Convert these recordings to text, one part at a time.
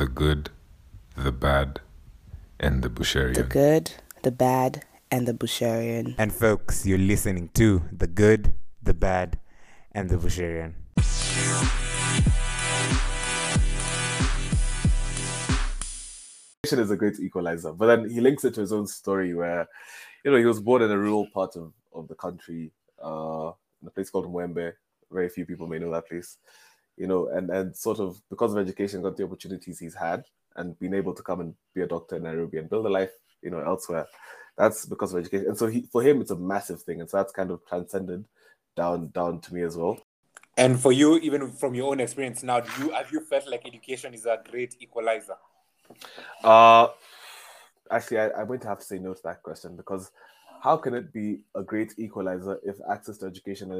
The Good, The Bad, and the Boucherian. The Good, The Bad, and the Boucherian. And folks, you're listening to The Good, The Bad, and the Boucherian. Is a great equalizer, but then he links it to his own story where, you know, he was born in a rural part of the country, in a place called Mwembe. Very few people may know that place, you know, and sort of because of education got the opportunities he's had and been able to come and be a doctor in Nairobi and build a life, you know, elsewhere. That's because of education. And so for him, it's a massive thing. And so that's kind of transcended down to me as well. And for you, even from your own experience now, have you felt like education is a great equalizer? Actually, I'm going to have to say no to that question, because how can it be a great equalizer if access to education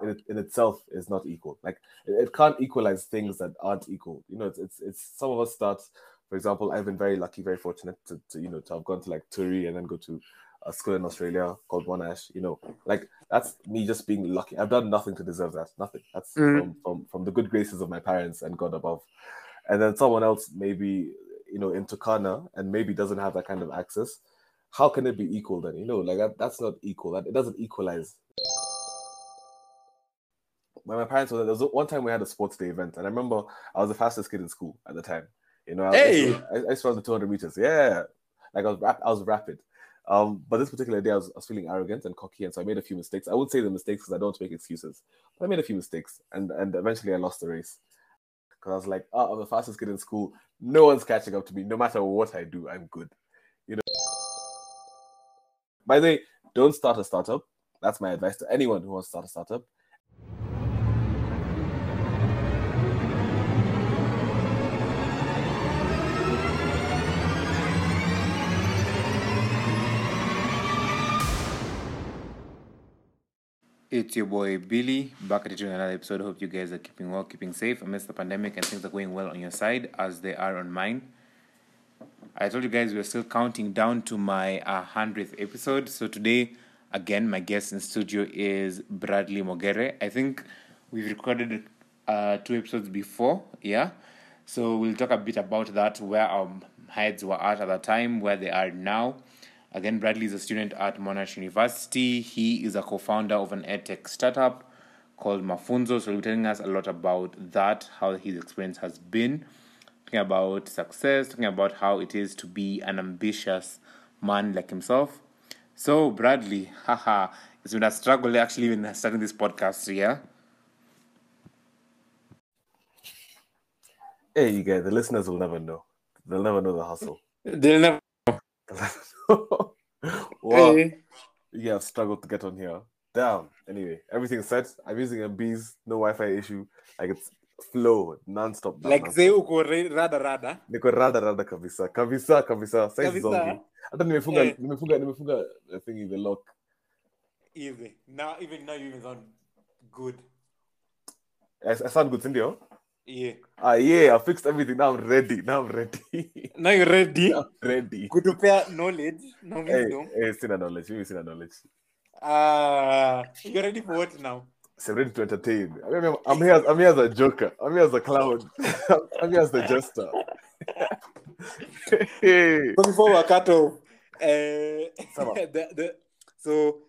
in itself is not equal? Like, it can't equalize things that aren't equal. You know, it's some of us start, for example, I've been very lucky, very fortunate to have gone to like Turi and then go to a school in Australia called Monash. You know, like, that's me just being lucky. I've done nothing to deserve that. Nothing. That's from the good graces of my parents and God above. And then someone else maybe, you know, in Turkana and maybe doesn't have that kind of access. How can it be equal then? You know, like, that's not equal. It doesn't equalize. When my parents were there was one time we had a sports day event, and I remember I was the fastest kid in school at the time. You know, I used to run the 200 meters. Yeah, like I was rapid. But this particular day, I was feeling arrogant and cocky, and so I made a few mistakes. I won't say the mistakes because I don't make excuses. But I made a few mistakes, and eventually I lost the race. Because I was like, oh, I'm the fastest kid in school. No one's catching up to me. No matter what I do, I'm good. You know. By the way, don't start a startup. That's my advice to anyone who wants to start a startup. It's your boy Billy, back at it in another episode. Hope you guys are keeping well, keeping safe amidst the pandemic, and things are going well on your side as they are on mine. I told you guys we're still counting down to my 100th episode. So today, again, my guest in studio is Bradley Mogere. I think we've recorded 2 episodes before, yeah? So we'll talk a bit about that, where our heads were at the time, where they are now. Again, Bradley is a student at Monash University. He is a co-founder of an ed tech startup called Mafunzo. So he'll be telling us a lot about that, how his experience has been, talking about success, talking about how it is to be an ambitious man like himself. So Bradley, it's been a struggle actually even starting this podcast, yeah? Hey, you guys, the listeners will never know. They'll never know the hustle. They'll never Wow. Hey. Yeah, I've struggled to get on here. Damn. Anyway, everything's set. I'm using MBs, no Wi-Fi issue. Like, it's flow, non-stop. Like, they uko rada. Niko rada kabisa. Kabisa. Size zombie. Hata nimefunga I think the lock. Easy. Now you even sound good. I sound good, Cindy, huh? Yeah. I fixed everything. Now I'm ready. Now you're ready? Now I'm ready. Good to pair knowledge. No wisdom. Hey, still knowledge. You're ready for what now? So ready to entertain. I mean, I'm here as a joker. I'm here as a clown. I'm here as the jester. Hey. So before Wakato, so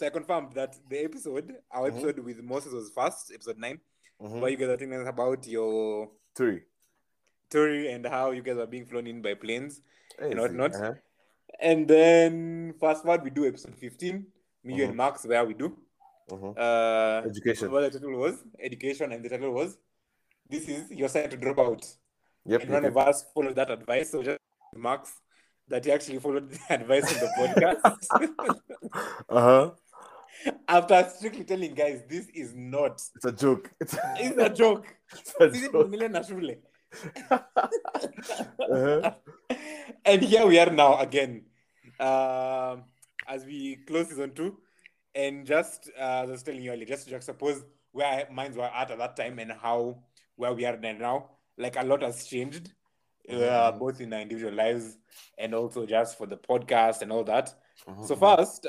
I confirmed that our episode with Moses was first, episode 9. Mm-hmm. But you guys are thinking about your Turi and how you guys are being flown in by planes and whatnot. Uh-huh. And then fast forward, we do episode 15, me, you, and Max, where we do education. What the title was education, and the title was "This is your sign to drop out." Yep. And none of us followed that advice, so just Max that he actually followed the advice of the podcast. After strictly telling guys, this is not. It's a joke. It's a joke. And here we are now again, as we close season 2, and just as I was telling you earlier, just to suppose where minds were at that time and how where we are now. Like, a lot has changed, both in our individual lives and also just for the podcast and all that. So first.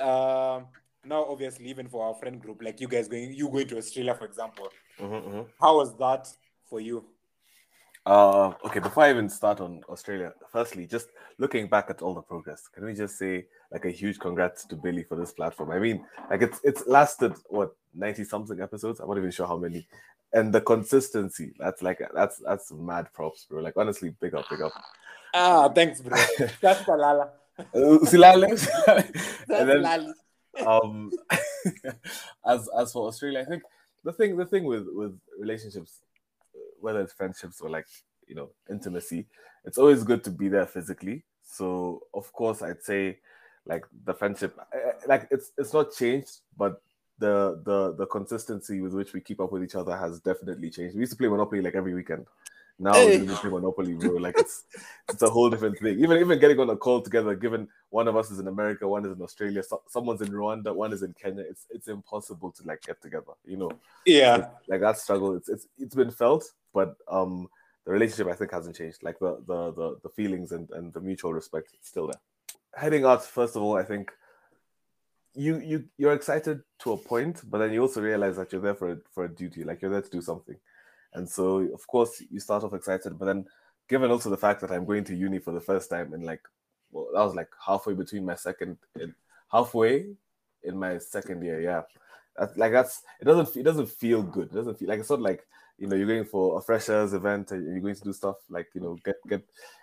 Now, obviously, even for our friend group, like you guys going to Australia, for example, how was that for you? Okay, before I even start on Australia, firstly, just looking back at all the progress, can we just say like a huge congrats to Billy for this platform? I mean, like it's lasted what 90-something episodes. I'm not even sure how many, and the consistency. That's like that's mad props, bro. Like honestly, big up, big up. Ah, thanks, bro. That's Salala. Silala. As for Australia, I think the thing with relationships, whether it's friendships or like, you know, intimacy, it's always good to be there physically. So of course I'd say like the friendship, like it's not changed, but the consistency with which we keep up with each other has definitely changed. We used to play Monopoly like every weekend. Now we play Monopoly, bro. Like it's a whole different thing. Even getting on a call together, given one of us is in America, one is in Australia, someone's in Rwanda, one is in Kenya. It's impossible to like get together, you know. Yeah. Like that struggle, it's been felt, but the relationship I think hasn't changed. Like the feelings and the mutual respect, it's still there. Heading out, first of all, I think you're excited to a point, but then you also realize that you're there for a duty. Like you're there to do something. And so, of course, you start off excited, but then given also the fact that I'm going to uni for the first time and like, well, that was like halfway in my second year. Yeah. It doesn't feel good. It doesn't feel like, it's not like, you know, you're going for a freshers event and you're going to do stuff like, you know, get,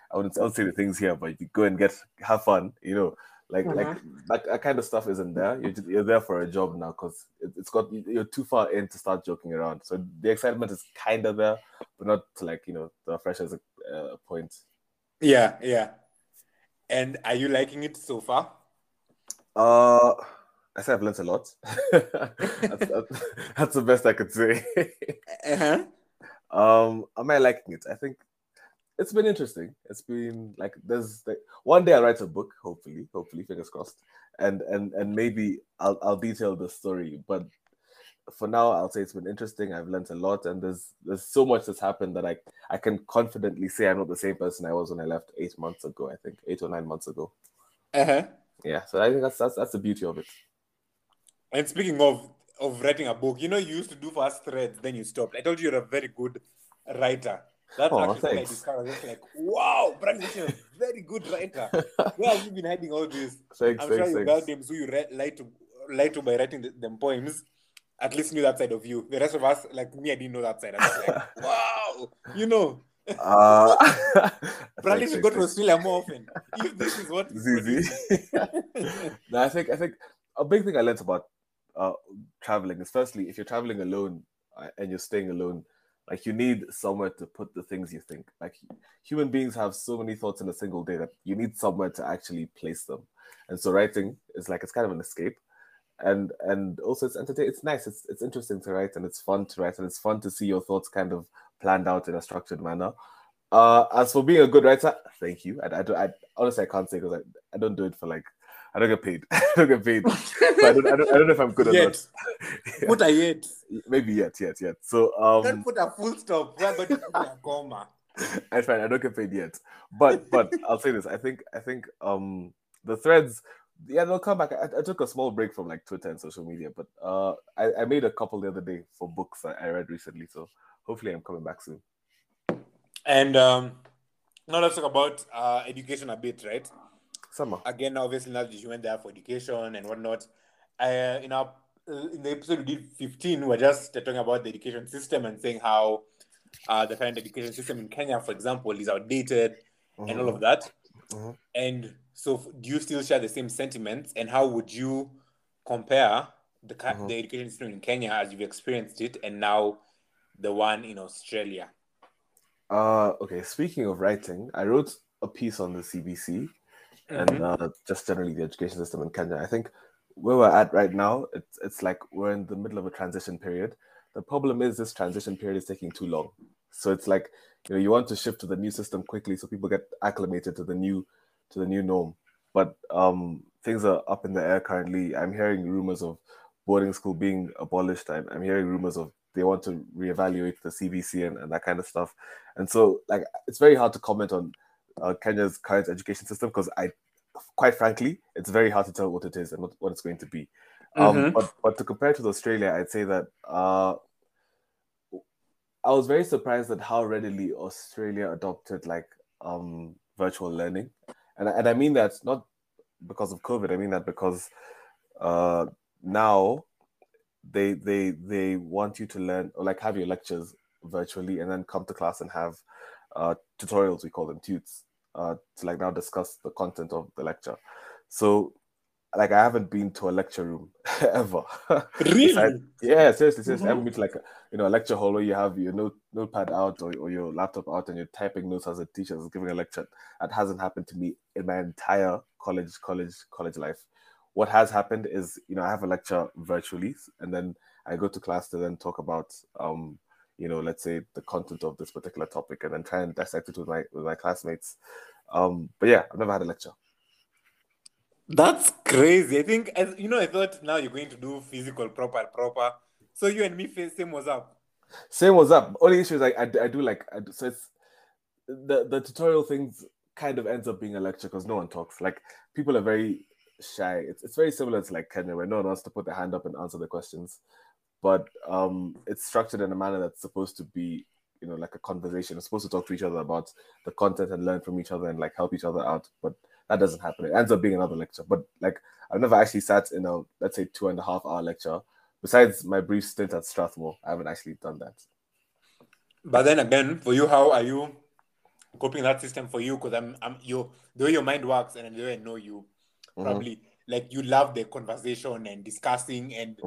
I wouldn't say the things here, but you go and have fun, you know, like that kind of stuff isn't there. You're there for a job now because you're too far in to start joking around. So the excitement is kind of there, but not like, you know, the freshers point. Yeah, yeah. And are you liking it so far? I said I've learned a lot. that's the best I could say. Am I liking it? I think it's been interesting. It's been like there's like, one day I'll write a book, hopefully, fingers crossed, and maybe I'll detail the story. But for now, I'll say it's been interesting. I've learned a lot, and there's so much that's happened that I can confidently say I'm not the same person I was when I left 8 months ago. I think 8 or 9 months ago. Yeah. So I think that's the beauty of it. And speaking of writing a book, you know, you used to do fast threads, then you stopped. I told you you're a very good writer. That's actually what I discovered. It's like, wow, Bradley, you're a very good writer. Where have you been hiding all this? I'm sure you got names who you lie to by writing them poems. At least knew that side of you. The rest of us, like me, I didn't know that side. I was like, wow, you know. Bradley should go to Australia more often. If this is what ZZ. No, I think a big thing I learned about traveling is, firstly, if you're traveling alone and you're staying alone, like you need somewhere to put the things you think. Like human beings have so many thoughts in a single day that you need somewhere to actually place them. And so writing is like, it's kind of an escape. And also it's entertaining. It's nice. It's interesting to write, and it's fun to write, and it's fun to see your thoughts kind of planned out in a structured manner. As for being a good writer, thank you. I honestly can't say, because I don't do it for like, I don't get paid. So I don't know if I'm good or not. Yeah. What I yet? Maybe yet. So don't put a full stop. We're going to put a comma. That's right. I don't get paid yet. But I'll say this. I think the threads, yeah, they'll come back. I took a small break from like Twitter and social media, but I made a couple the other day for books I read recently. So hopefully I'm coming back soon. And now let's talk about education a bit, right? Summer. Again, obviously, now you went there for education and whatnot. In the episode we did 15, we were just talking about the education system and saying how the current education system in Kenya, for example, is outdated and all of that. Mm-hmm. And so do you still share the same sentiments? And how would you compare the education system in Kenya as you've experienced it and now the one in Australia? Okay, speaking of writing, I wrote a piece on the CBC. And just generally the education system in Kenya. I think where we're at right now, it's like we're in the middle of a transition period. The problem is this transition period is taking too long. So it's like, you know, you want to shift to the new system quickly so people get acclimated to the new norm. But things are up in the air currently. I'm hearing rumors of boarding school being abolished. I'm hearing rumors of they want to reevaluate the CBC and that kind of stuff. And so like it's very hard to comment on Kenya's current education system, because I, quite frankly, it's very hard to tell what it is and what it's going to be. But to compare it with Australia, I'd say that I was very surprised at how readily Australia adopted virtual learning. And I mean that not because of COVID. I mean that because now they want you to learn, or like have your lectures virtually and then come to class and have tutorials, we call them tutes, to like now discuss the content of the lecture. So like I haven't been to a lecture room ever. Really? Yeah, seriously. Mm-hmm. I haven't been to a lecture hall where you have your notepad out or your laptop out and you're typing notes as a teacher is giving a lecture. That hasn't happened to me in my entire college life. What has happened is, I have a lecture virtually and then I go to class to then talk about let's say the content of this particular topic and then try and dissect it with my classmates. But yeah, I've never had a lecture. That's crazy. I think, I thought now you're going to do physical proper. So you and me, same was up. Only issue is I do, so it's the tutorial things kind of ends up being a lecture because no one talks. Like people are very shy. It's very similar to like Kenya where no one wants to put their hand up and answer the questions. But it's structured in a manner that's supposed to be, like a conversation. We're supposed to talk to each other about the content and learn from each other and like help each other out. But that doesn't happen. It ends up being another lecture. But like, I've never actually sat in a, let's say, 2.5-hour lecture. Besides my brief stint at Strathmore, I haven't actually done that. But then again, for you, how are you coping that system for you? Because the way your mind works and the way I know you, probably like you love the conversation and discussing and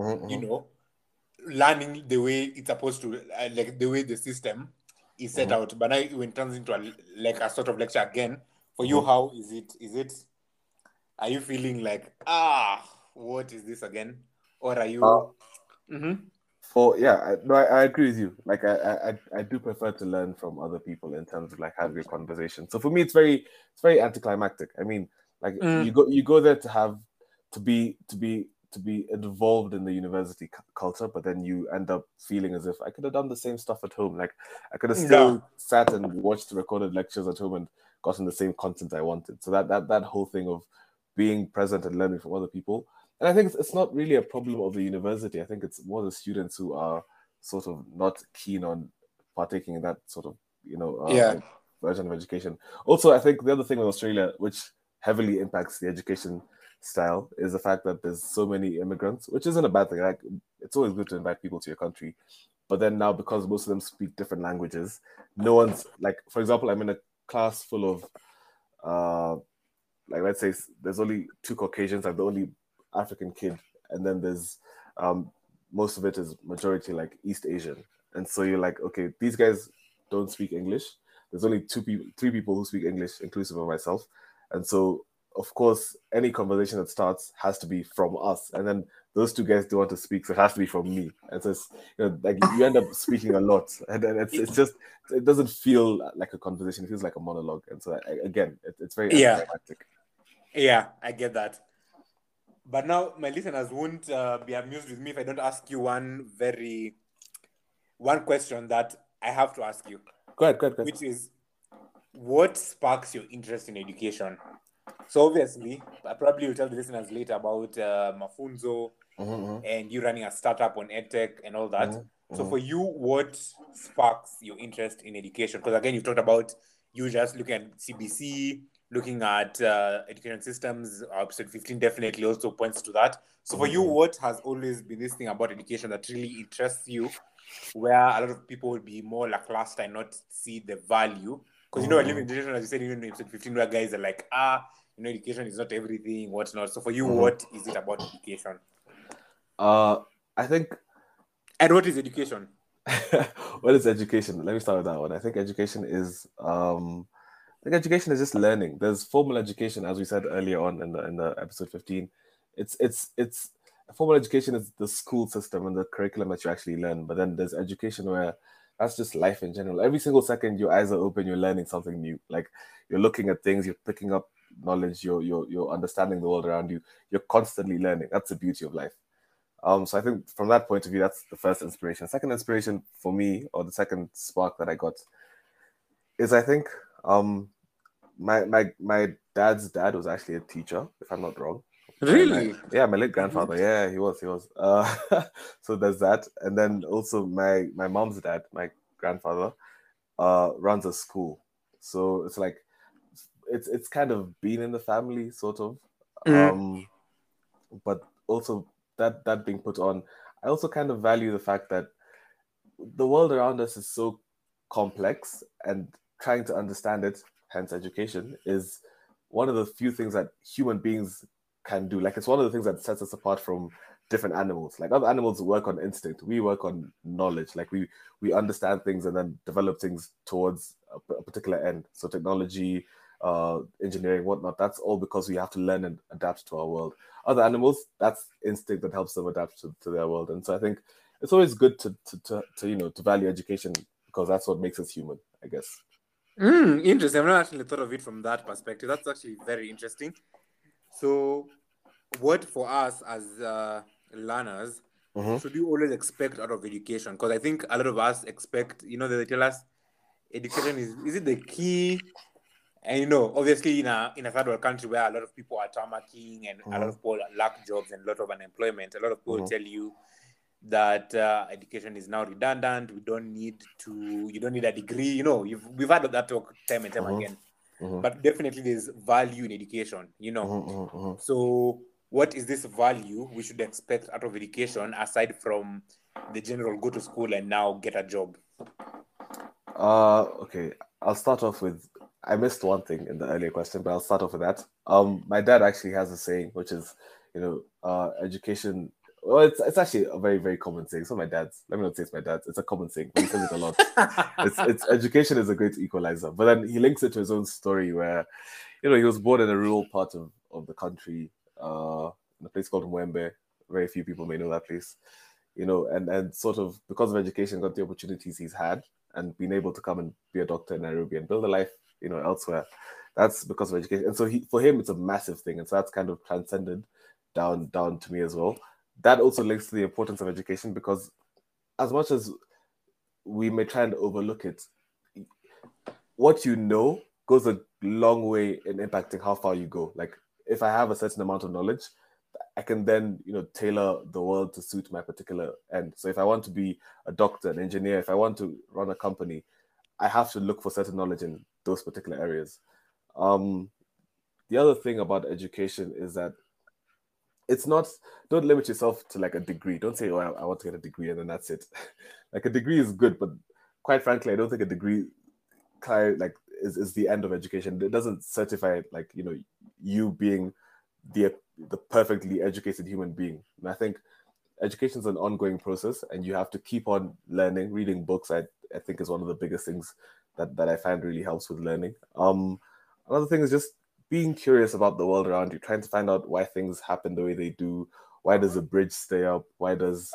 learning the way it's supposed to, like the way the system is set out. But now when it turns into a sort of lecture again. For you, how is it? Are you feeling like, what is this again? Or are you? I agree with you. Like I do prefer to learn from other people in terms of like having a conversation. So for me, it's very anticlimactic. I mean, like you go there to have to be involved in the university culture, but then you end up feeling as if I could have done the same stuff at home. Like I could have still sat and watched recorded lectures at home and gotten the same content I wanted. So that whole thing of being present and learning from other people. And I think it's not really a problem of the university. I think it's more the students who are sort of not keen on partaking in that sort of, version of education. Also, I think the other thing with Australia, which heavily impacts the education style, is the fact that there's so many immigrants, which isn't a bad thing. Like, it's always good to invite people to your country. But then now, because most of them speak different languages, no one's like, for example, I'm in a class full of let's say there's only 2 Caucasians. I'm the only African kid, and then there's most of it is majority like East Asian. And so you're like, okay, these guys don't speak English. There's only 3 people who speak English, inclusive of myself. And so of course any conversation that starts has to be from us, and then those 2 guys don't want to speak, so it has to be from me. And so it's, like you end up speaking a lot, and then it's just, it doesn't feel like a conversation. It feels like a monologue. And so again, it's very anticlimactic. Yeah, I get that. But now my listeners won't be amused with me if I don't ask you one question that I have to ask you. Go ahead. Which is, what sparks your interest in education? So obviously, I probably will tell the listeners later about Mafunzo and you running a startup on EdTech and all that. So for you, what sparks your interest in education? Because again, you talked about you just looking at CBC, looking at education systems. Episode 15 definitely also points to that. So for you, what has always been this thing about education that really interests you, where a lot of people will be more lackluster and not see the value? Because I live in education, as you said, even in episode 15, where guys are like, education is not everything, what's not. So for you, what is it about education? I think... And what is education? What is education? Let me start with that one. I think education is... education is just learning. There's formal education, as we said earlier on in the episode 15. It's formal education is the school system and the curriculum that you actually learn. But then there's education where... That's just life in general. Every single second, your eyes are open. You're learning something new. Like you're looking at things. You're picking up knowledge. You're understanding the world around you. You're constantly learning. That's the beauty of life. So I think from that point of view, that's the first inspiration. Second inspiration for me, or the second spark that I got, is I think my dad's dad was actually a teacher, if I'm not wrong. Really? Yeah, my late grandfather. Yeah, he was. So there's that. And then also my mom's dad, my grandfather, runs a school. So it's like, it's kind of been in the family, sort of. But also that being put on, I also kind of value the fact that the world around us is so complex, and trying to understand it, hence education, is one of the few things that human beings can do. Like, it's one of the things that sets us apart from different animals. Like, other animals work on instinct. We work on knowledge. Like, we understand things and then develop things towards a particular end. So technology, engineering, whatnot, that's all because we have to learn and adapt to our world. Other animals, that's instinct that helps them adapt to their world. And so I think it's always good to you know, to value education, because that's what makes us human, I guess. Interesting. I've not actually thought of it from that perspective. That's actually very interesting. So what for us as learners should you always expect out of education? Because I think a lot of us expect, you know, they tell us education is it the key? And, you know, obviously in a third world country where a lot of people are tarmacking and a lot of people lack jobs and a lot of unemployment, a lot of people tell you that education is now redundant. We don't need to, you don't need a degree. You know, we've had that talk time and time again. But definitely there's value in education, you know. So what is this value we should expect out of education, aside from the general go to school and now get a job? Okay, I'll start off with, I missed one thing in the earlier question, but I'll start off with that. My dad actually has a saying, which is, you know, education. Well, it's actually a very, very common saying. So my dad's. Let me not say it's my dad's. It's a common saying. But he says it a lot. It's education is a great equalizer. But then he links it to his own story where, you know, he was born in a rural part of the country, in a place called Mwembe. Very few people may know that place, you know, and sort of because of education got the opportunities he's had and been able to come and be a doctor in Nairobi and build a life, you know, elsewhere. That's because of education. And so for him, it's a massive thing. And so that's kind of transcended down to me as well. That also links to the importance of education, because as much as we may try and overlook it, what you know goes a long way in impacting how far you go. Like, if I have a certain amount of knowledge, I can then, you know, tailor the world to suit my particular end. So if I want to be a doctor, an engineer, if I want to run a company, I have to look for certain knowledge in those particular areas. The other thing about education is that it's not, don't limit yourself to like a degree. Don't say, oh, I want to get a degree and then that's it. Like, a degree is good, but quite frankly, I don't think a degree like is the end of education. It doesn't certify, like, you know, you being the perfectly educated human being. And I think education is an ongoing process, and you have to keep on learning. Reading books, I think, is one of the biggest things that I find really helps with learning. Another thing is just being curious about the world around you, trying to find out why things happen the way they do. Why does a bridge stay up? Why does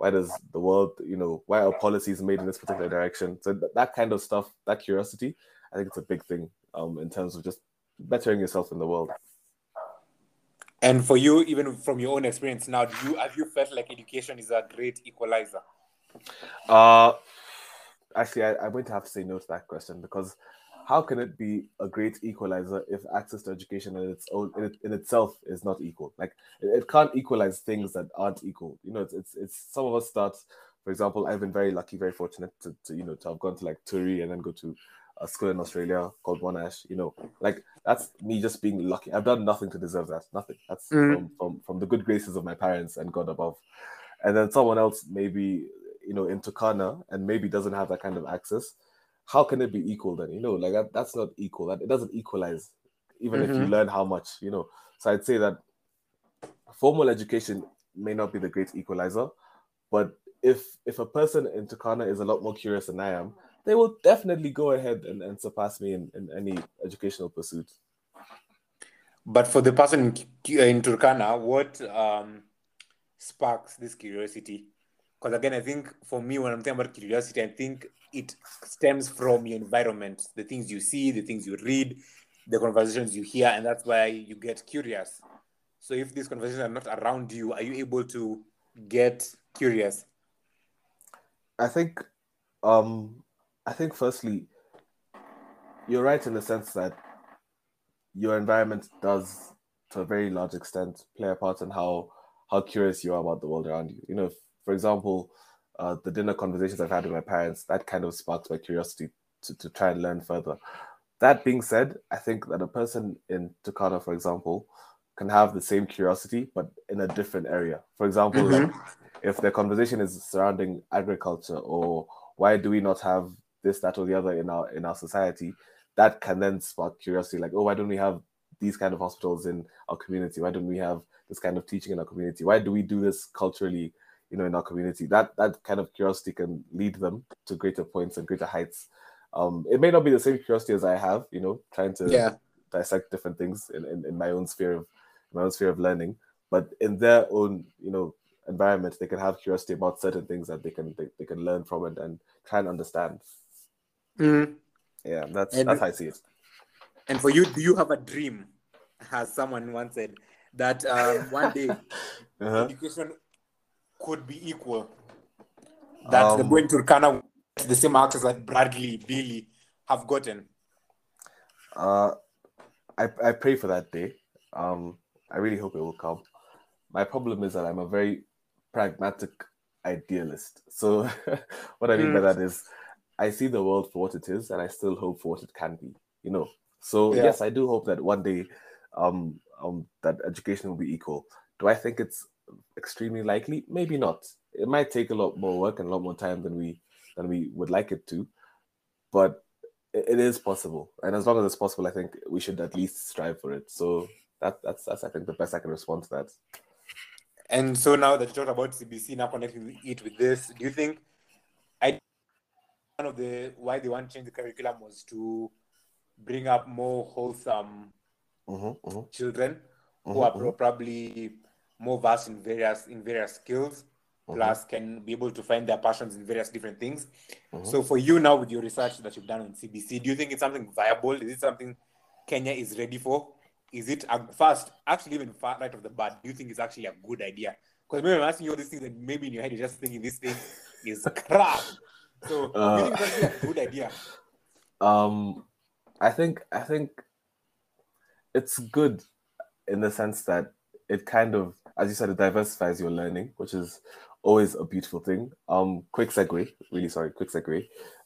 the world, you know, why are policies made in this particular direction? So that kind of stuff, that curiosity, I think it's a big thing in terms of just bettering yourself in the world. And for you, even from your own experience now, have you felt like education is a great equalizer? Actually, I'm going to have to say no to that question, because how can it be a great equalizer if access to education in itself is not equal? Like, it can't equalize things that aren't equal. You know, it's some of us start, for example, I've been very lucky, very fortunate to have gone to like Turi and then go to a school in Australia called Monash. You know, like, that's me just being lucky. I've done nothing to deserve that. Nothing. That's from the good graces of my parents and God above. And then someone else, maybe, you know, in Turkana, and maybe doesn't have that kind of access. How can it be equal then? You know, like, that's not equal. That it doesn't equalize, even if you learn how much, you know. So I'd say that formal education may not be the great equalizer, but if a person in Turkana is a lot more curious than I am, they will definitely go ahead and surpass me in any educational pursuit. But for the person in Turkana, what sparks this curiosity? Because again, I think for me, when I'm talking about curiosity, I think it stems from your environment, the things you see, the things you read, the conversations you hear, and that's why you get curious. So if these conversations are not around you, are you able to get curious? I think firstly, you're right in the sense that your environment does, to a very large extent, play a part in how curious you are about the world around you. You know, if, for example, the dinner conversations I've had with my parents, that kind of sparked my curiosity to try and learn further. That being said, I think that a person in Turkana, for example, can have the same curiosity, but in a different area. For example, mm-hmm. If their conversation is surrounding agriculture, or why do we not have this, that, or the other in our society, that can then spark curiosity. Like, oh, why don't we have these kind of hospitals in our community? Why don't we have this kind of teaching in our community? Why do we do this culturally, in our community? That kind of curiosity can lead them to greater points and greater heights. It may not be the same curiosity as I have, trying to dissect different things in my own sphere of learning, but in their own, environment, they can have curiosity about certain things that they can learn from it and try and understand. Mm-hmm. Yeah, that's how I see it. And for you, do you have a dream? As someone once said, that one day education could be equal. That the boy in Turkana the same access that Bradley, Billy have gotten. I pray for that day. I really hope it will come. My problem is that I'm a very pragmatic idealist. So what I mean by that is I see the world for what it is, and I still hope for what it can be, So yes, I do hope that one day that education will be equal. Do I think it's extremely likely? Maybe not. It might take a lot more work and a lot more time than we would like it to, but it is possible. And as long as it's possible, I think we should at least strive for it. So that's I think the best I can respond to that. And so now that you talk about CBC, now connecting it with this, do you think one of the why they want to change the curriculum was to bring up more wholesome children who are probably more vast in various skills, plus can be able to find their passions in various different things. So for you now, with your research that you've done on CBC, do you think it's something viable? Is it something Kenya is ready for? Is it right off the bat, do you think it's actually a good idea? Because maybe I'm asking you all these things, and maybe in your head you're just thinking this thing is crap. So do you think it's actually a good idea? I think it's good in the sense that it kind of, as you said, it diversifies your learning, which is always a beautiful thing. Quick segue.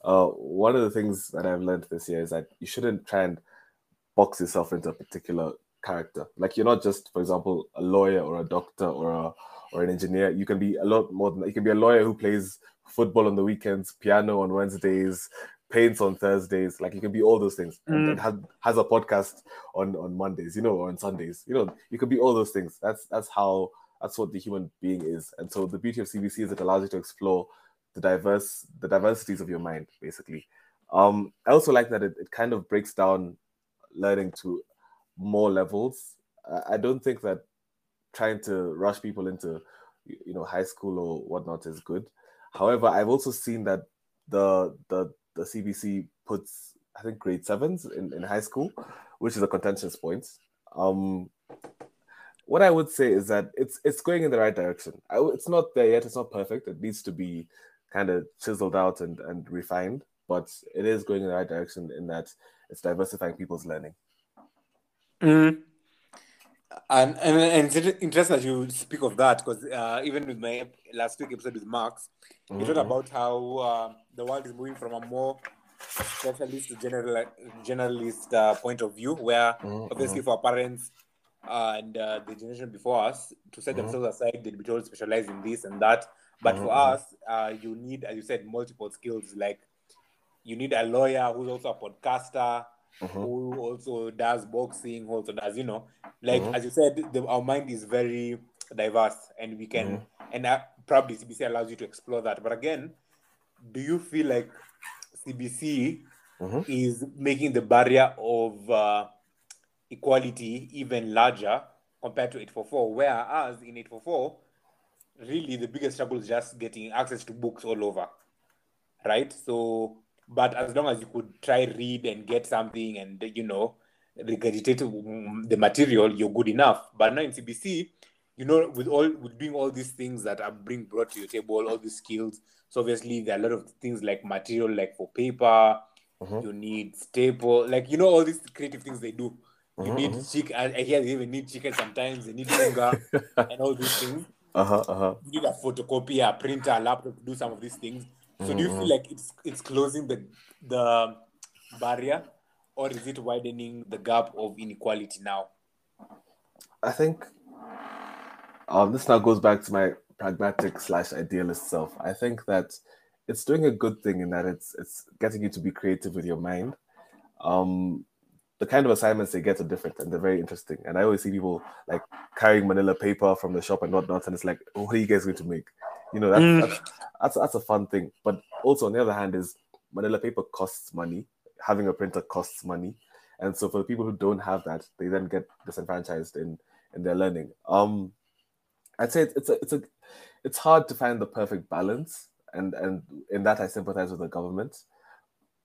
One of the things that I've learned this year is that you shouldn't try and box yourself into a particular character. Like, you're not just, for example, a lawyer or a doctor or an engineer. You can be a lot more than that. You can be a lawyer who plays football on the weekends, piano on Wednesdays, paints on Thursdays. Like, you can be all those things, and has a podcast on Mondays, or on Sundays. You can be all those things. That's what the human being is. And so the beauty of CBC is it allows you to explore the diversities of your mind, basically. I also like that it kind of breaks down learning to more levels. I don't think that trying to rush people into, high school or whatnot is good. However, I've also seen that the CBC puts, I think, grade 7s in high school, which is a contentious point. What I would say is that it's going in the right direction. It's not there yet. It's not perfect. It needs to be kind of chiseled out and refined, but it is going in the right direction in that it's diversifying people's learning. And it's interesting that you speak of that, because even with my last week episode with Max, he talked about how the world is moving from a more specialist to generalist point of view, where obviously for our parents and the generation before us, to set themselves aside, they'd be told specialize in this and that. But for us, you need, as you said, multiple skills. Like, you need a lawyer who's also a podcaster, who also does boxing, who also does, as you said, our mind is very diverse, and we can, and probably CBC allows you to explore that. But again, do you feel like CBC is making the barrier of equality even larger compared to 844, whereas in 844, really the biggest struggle is just getting access to books all over, right? So, but as long as you could try read and get something and, regurgitate the material, you're good enough. But now in CBC, with doing all these things that are being brought to your table, all these skills. So obviously there are a lot of things like material, like for paper, you need staple, like, all these creative things they do. You need chicken. I hear they even need chicken sometimes. They need sugar and all these things. You need a photocopier, a printer, a laptop to do some of these things. So do you feel like it's closing the barrier, or is it widening the gap of inequality now? I think this now goes back to my pragmatic/idealist self. I think that it's doing a good thing in that it's getting you to be creative with your mind. The kind of assignments they get are different and they're very interesting. And I always see people like carrying manila paper from the shop and whatnot, and it's like, oh, what are you guys going to make? You know, that's a fun thing. But also on the other hand is manila paper costs money. Having a printer costs money. And so for the people who don't have that, they then get disenfranchised in their learning. I'd say it's hard to find the perfect balance. And in that I sympathize with the government.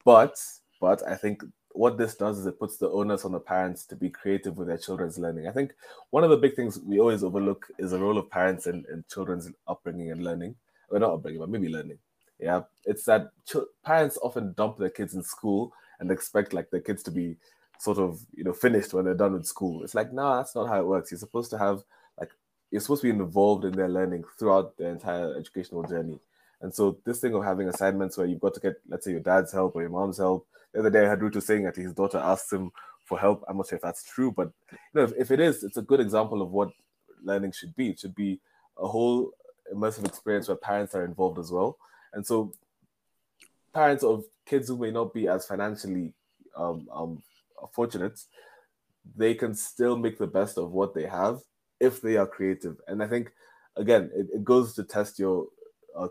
But I think what this does is it puts the onus on the parents to be creative with their children's learning. I think one of the big things we always overlook is the role of parents in children's upbringing and learning. Well, not upbringing, but maybe learning. Yeah, it's that parents often dump their kids in school and expect like their kids to be sort of, you know, finished when they're done with school. It's like, no, that's not how it works. You're supposed to have you're supposed to be involved in their learning throughout their entire educational journey. And so this thing of having assignments where you've got to get, let's say, your dad's help or your mom's help. The other day I had Ruto saying that his daughter asked him for help. I'm not sure if that's true, but you know, if it is, it's a good example of what learning should be. It should be a whole immersive experience where parents are involved as well. And so parents of kids who may not be as financially fortunate, they can still make the best of what they have if they are creative. And I think, again, it goes to test your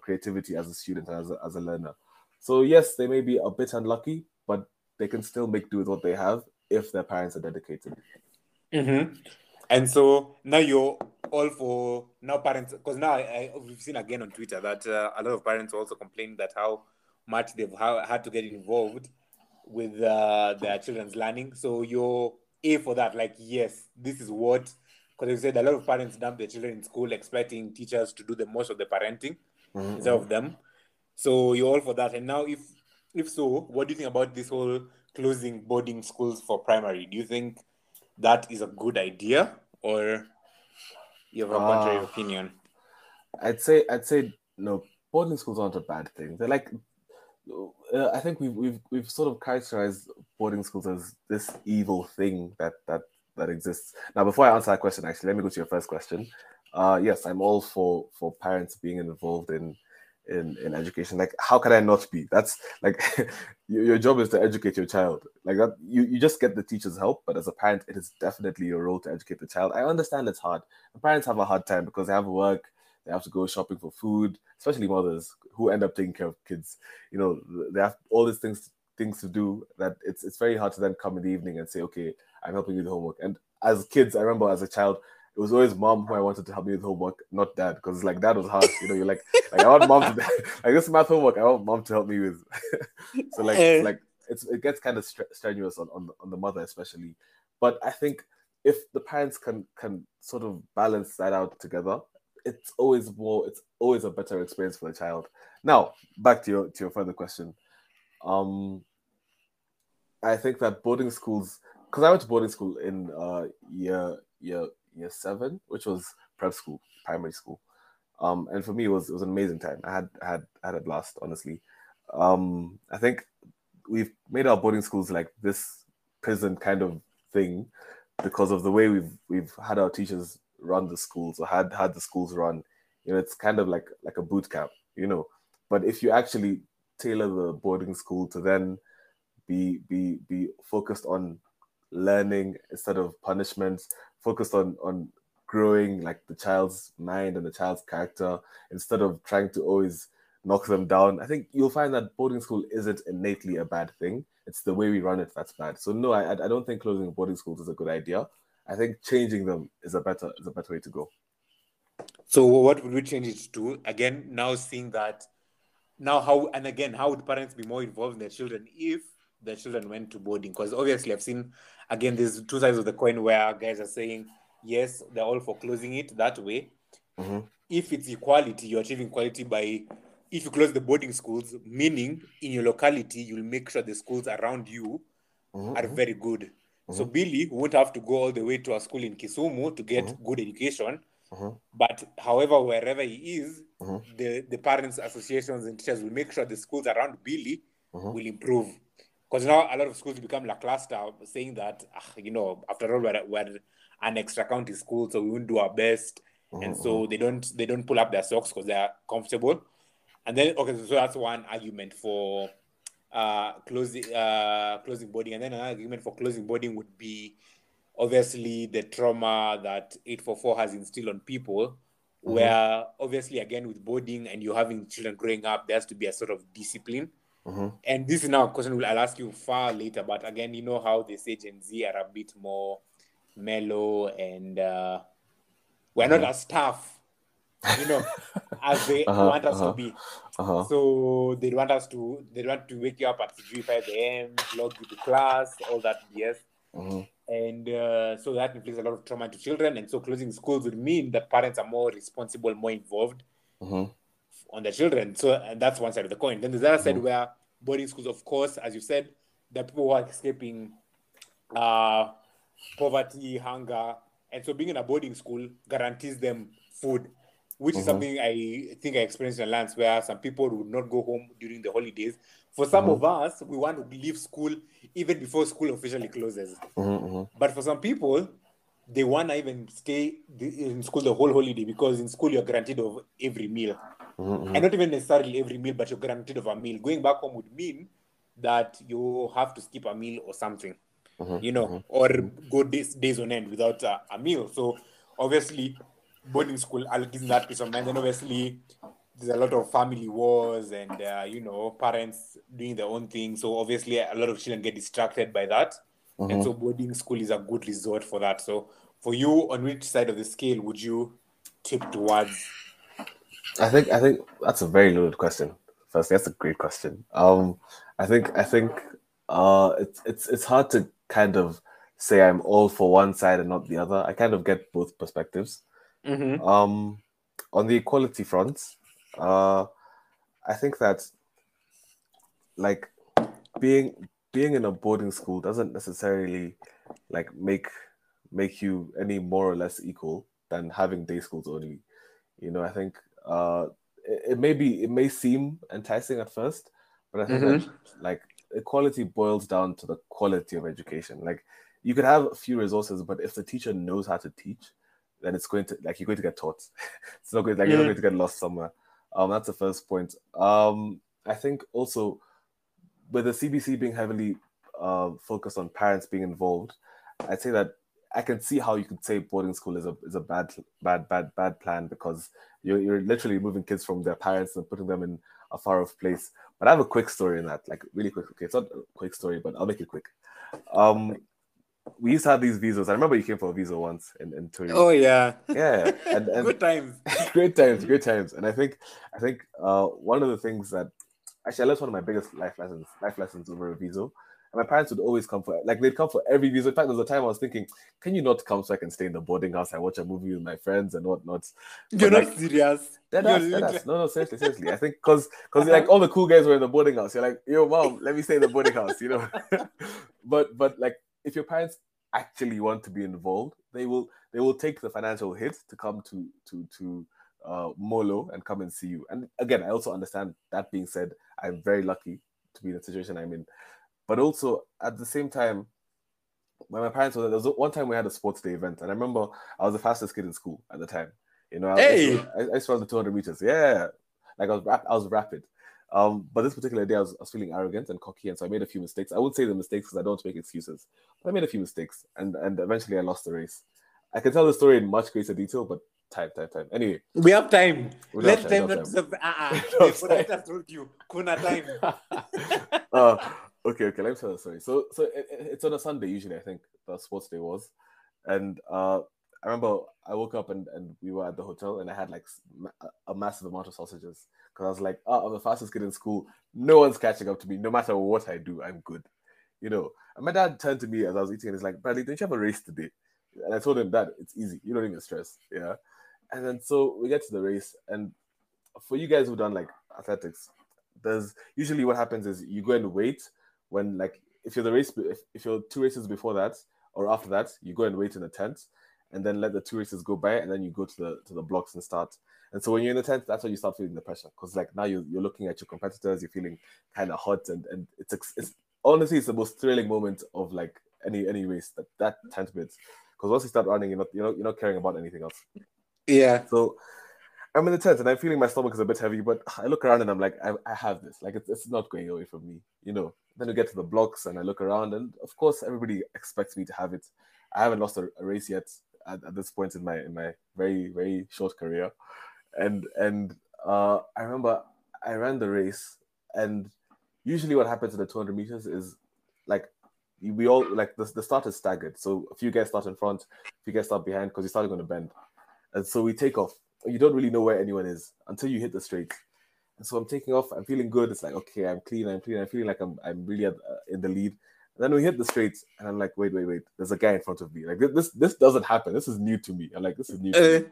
creativity as a student and as a learner. So yes, they may be a bit unlucky, but they can still make do with what they have if their parents are dedicated. Mm-hmm. And so now you're all for now parents, because now we've seen again on Twitter that a lot of parents also complain that how much they've had to get involved with their children's learning. So you're A for that, like, yes, this is what, because you said a lot of parents dump their children in school, expecting teachers to do the most of the parenting instead of them. So you're all for that. And now, if so, what do you think about this whole closing boarding schools for primary? Do you think that is a good idea, or you have a contrary opinion? I'd say no. Boarding schools aren't a bad thing. They're like, I think we've sort of characterized boarding schools as this evil thing that exists. Now, before I answer that question, actually, let me go to your first question. Yes, I'm all for parents being involved in education. Like, how can I not be? That's like your job is to educate your child. Like that, you just get the teacher's help, but as a parent, it is definitely your role to educate the child. I understand it's hard. The parents have a hard time because they have work, they have to go shopping for food, especially mothers who end up taking care of kids. You know, they have all these things to do that it's very hard to then come in the evening and say, okay, I'm helping you with homework. And as kids, I remember as a child, it was always mom who I wanted to help me with homework, not dad, because it's like dad was harsh. You know, you're like I want mom to like this math homework. I want mom to help me with. So it gets kind of strenuous on the mother especially. But I think if the parents can sort of balance that out together, it's always a better experience for the child. Now back to your further question. I think that boarding schools, because I went to boarding school in year 7, which was prep school, primary school, and for me it was an amazing time. I had a blast, honestly. I think we've made our boarding schools like this prison kind of thing because of the way we've had our teachers run the schools, or had the schools run. You know, it's kind of like a boot camp, you know. But if you actually tailor the boarding school to then be focused on learning instead of punishments, focused on growing like the child's mind and the child's character instead of trying to always knock them down, I think you'll find that boarding school isn't innately a bad thing. It's the way we run it that's bad. So no, I don't think closing boarding schools is a good idea. I think changing them is a better way to go. So what would we change it to? Again, now seeing that, now how would parents be more involved in their children if the children went to boarding? Because obviously I've seen, again, there's two sides of the coin where guys are saying, yes, they're all for closing it that way. Mm-hmm. If it's equality, you're achieving equality if you close the boarding schools, meaning in your locality, you'll make sure the schools around you are very good. Mm-hmm. So Billy won't have to go all the way to a school in Kisumu to get good education. But however, wherever he is, the parents' associations and teachers will make sure the schools around Billy will improve. Because now a lot of schools become lackluster, saying that, you know, after all, we're an extra county school, so we won't do our best. And so they don't pull up their socks because they are comfortable. And then, okay, so that's one argument for closing boarding. And then another argument for closing boarding would be, obviously, the trauma that 844 has instilled on people, where obviously, again, with boarding and you having children growing up, there has to be a sort of discipline. And this is now a question I'll ask you far later, but again, you know how they say Gen Z are a bit more mellow and we're not as tough, you know, as they want us to be. So they want us to, they want to wake you up at 3-5 a.m., log you to class, all that BS. And so that inflicts a lot of trauma to children. And so closing schools would mean that parents are more responsible, more involved on the children. So, and that's one side of the coin. Then there's the other side where boarding schools, of course, as you said, the people who are escaping poverty, hunger. And so being in a boarding school guarantees them food, which is something I think I experienced in Alliance, where some people would not go home during the holidays. For some of us, we want to leave school even before school officially closes. But for some people, they want to even stay in school the whole holiday, because in school you're guaranteed of every meal. And not even necessarily every meal, but you're guaranteed of a meal. Going back home would mean that you have to skip a meal or something, you know, or go days on end without a meal. So obviously, boarding school gives that peace of mind. And obviously, there's a lot of family wars and, you know, parents doing their own thing. So obviously, a lot of children get distracted by that. And so boarding school is a good resort for that. So for you, on which side of the scale would you tip towards? I think that's a very loaded question. Firstly, that's a great question. I think it's hard to kind of say I'm all for one side and not the other. I kind of get both perspectives. On the equality front, I think that, like, being in a boarding school doesn't necessarily, like, make you any more or less equal than having day schools only. You know, I think it may seem enticing at first, but I think that, like, equality boils down to the quality of education. Like, you could have a few resources, but if the teacher knows how to teach, then it's going to, like, you're going to get taught. It's not good, like, you're not going to get lost somewhere. That's the first point. I think also with the CBC being heavily focused on parents being involved, I'd say that I can see how you could say boarding school is a bad plan, because you're literally moving kids from their parents and putting them in a far off place. But I have a quick story in that, like, really quick. Okay, it's not a quick story, but I'll make it quick. We used to have these visas. I remember you came for a visa once in Turi. Oh yeah, yeah. And good times, great times. And I think one of the things that actually I learned, one of my biggest life lessons over a visa. And my parents would always come for, like, they'd come for every visa. In fact, there was a time I was thinking, can you not come so I can stay in the boarding house and watch a movie with my friends and whatnot? You're not, like, serious. Dead ass. No, seriously. I think because like, all the cool guys were in the boarding house. You're like, yo, mom, let me stay in the boarding house, you know. But like, if your parents actually want to be involved, they will take the financial hit to come to Molo and come and see you. And again, I also understand that. Being said, I'm very lucky to be in the situation I'm in. But also, at the same time, when my parents were there, was one time we had a sports day event, and I remember I was the fastest kid in school at the time. You know, I used to run the 200 meters. Yeah, like, I was rapid. But this particular day, I was feeling arrogant and cocky, and so I made a few mistakes. I won't say the mistakes because I don't make excuses, but I made a few mistakes, and eventually I lost the race. I can tell the story in much greater detail, but time. Anyway, we have time. What I told you, kuna time. Okay, let me tell the story. So it's on a Sunday usually, I think, the sports day was. And I remember I woke up and we were at the hotel and I had, like, a massive amount of sausages. Because I was like, I'm the fastest kid in school. No one's catching up to me. No matter what I do, I'm good. You know? And my dad turned to me as I was eating and he's like, Bradley, don't you have a race today? And I told him, Dad, it's easy. You don't even stress. Yeah? And then so we get to the race. And for you guys who've done, like, athletics, there's usually what happens is you go and wait. When, like, if you're two races before that or after that, you go and wait in a tent, and then let the two races go by, and then you go to the blocks and start. And so when you're in the tent, that's when you start feeling the pressure, because like now you're looking at your competitors, you're feeling kind of hot, and it's honestly it's the most thrilling moment of like any race that tent bit, because once you start running, you're not caring about anything else. Yeah. So I'm in the tent and I'm feeling my stomach is a bit heavy, but I look around and I'm like, I have this. Like it's not going away from me, you know. Then we get to the blocks and I look around, and of course everybody expects me to have it. I haven't lost a race yet at this point in my very, very short career. And I remember I ran the race, and usually what happens in the 200 meters is like we all like the start is staggered. So a few guys start in front, a few guys start behind, because you're starting on a bend. And so we take off. You don't really know where anyone is until you hit the straight. And so I'm taking off. I'm feeling good. It's like, okay, I'm clean. I'm feeling like I'm really in the lead. And then we hit the straight, and I'm like, wait. There's a guy in front of me. Like this doesn't happen. This is new to me. I'm like, this is new to me.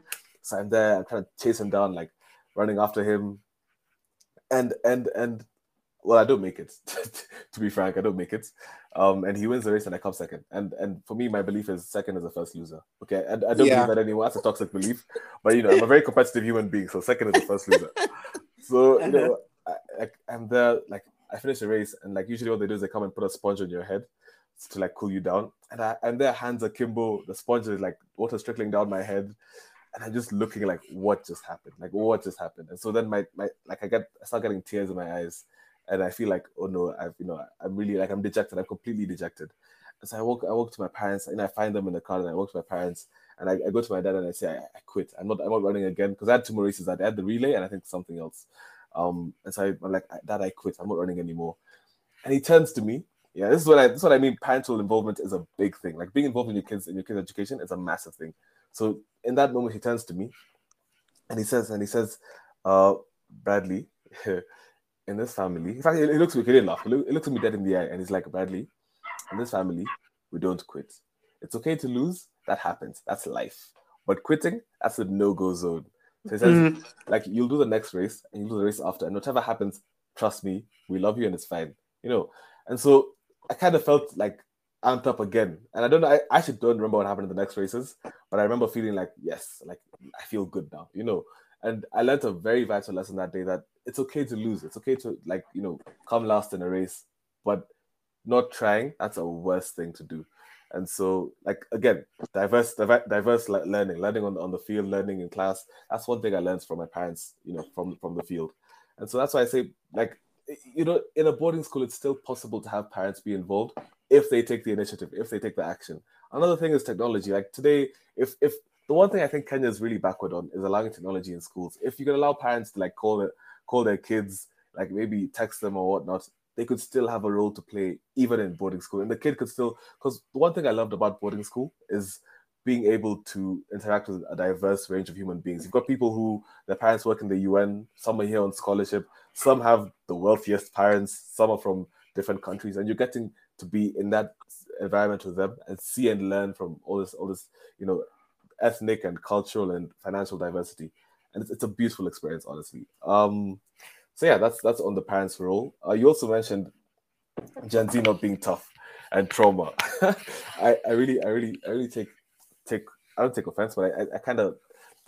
So I'm there. I'm trying to chase him down, like running after him. And well, I don't make it. To be frank, I don't make it. And he wins the race, and I come second. And for me, my belief is second is the first loser. Okay, I don't believe that anymore. That's a toxic belief. But you know, I'm a very competitive human being, so second is the first loser. So you know, I'm there. Like I finish the race, and like usually what they do is they come and put a sponge on your head to like cool you down. And their hands are akimbo. The sponge is like water's trickling down my head. And I'm just looking like, what just happened? And so then my like I start getting tears in my eyes. And I feel like, oh no, I'm really like, I'm dejected. I'm completely dejected. And so I walk to my parents, and I find them in the car, and I walk to my parents, and I go to my dad and I say, I quit. I'm not running again, because I had two more races. I had the relay and I think something else. And so I'm like, Dad, I quit. I'm not running anymore. And he turns to me. Yeah, this is what I mean. Parental involvement is a big thing. Like being involved in your kids' education is a massive thing. So in that moment, he turns to me, and he says, Bradley. In this family, in fact, he looks at me, he didn't laugh. He looks at me dead in the eye, and he's like, Bradley, in this family, we don't quit. It's okay to lose. That happens. That's life. But quitting, that's a no-go zone. So he says, like, you'll do the next race, and you'll do the race after, and whatever happens, trust me, we love you, and it's fine. You know? And so I kind of felt like amped up again. And I don't know, I actually don't remember what happened in the next races, but I remember feeling like, yes, like, I feel good now, you know? And I learned a very vital lesson that day, that it's okay to lose. It's okay to, like, you know, come last in a race, but not trying, that's a worst thing to do. And so, like, again, diverse learning on the field, learning in class. That's one thing I learned from my parents, you know, from the field. And so that's why I say, like, you know, in a boarding school, it's still possible to have parents be involved if they take the initiative, if they take the action. Another thing is technology. Like today, if the one thing I think Kenya is really backward on is allowing technology in schools. If you could allow parents to like call their kids, like maybe text them or whatnot, they could still have a role to play even in boarding school. And the kid could still, because the one thing I loved about boarding school is being able to interact with a diverse range of human beings. You've got people who their parents work in the UN, some are here on scholarship, some have the wealthiest parents, some are from different countries, and you're getting to be in that environment with them and see and learn from all this, you know, ethnic and cultural and financial diversity. And it's a beautiful experience, honestly. So yeah, that's on the parents' role. You also mentioned Gen Z not being tough and trauma. I really take I don't take offense, but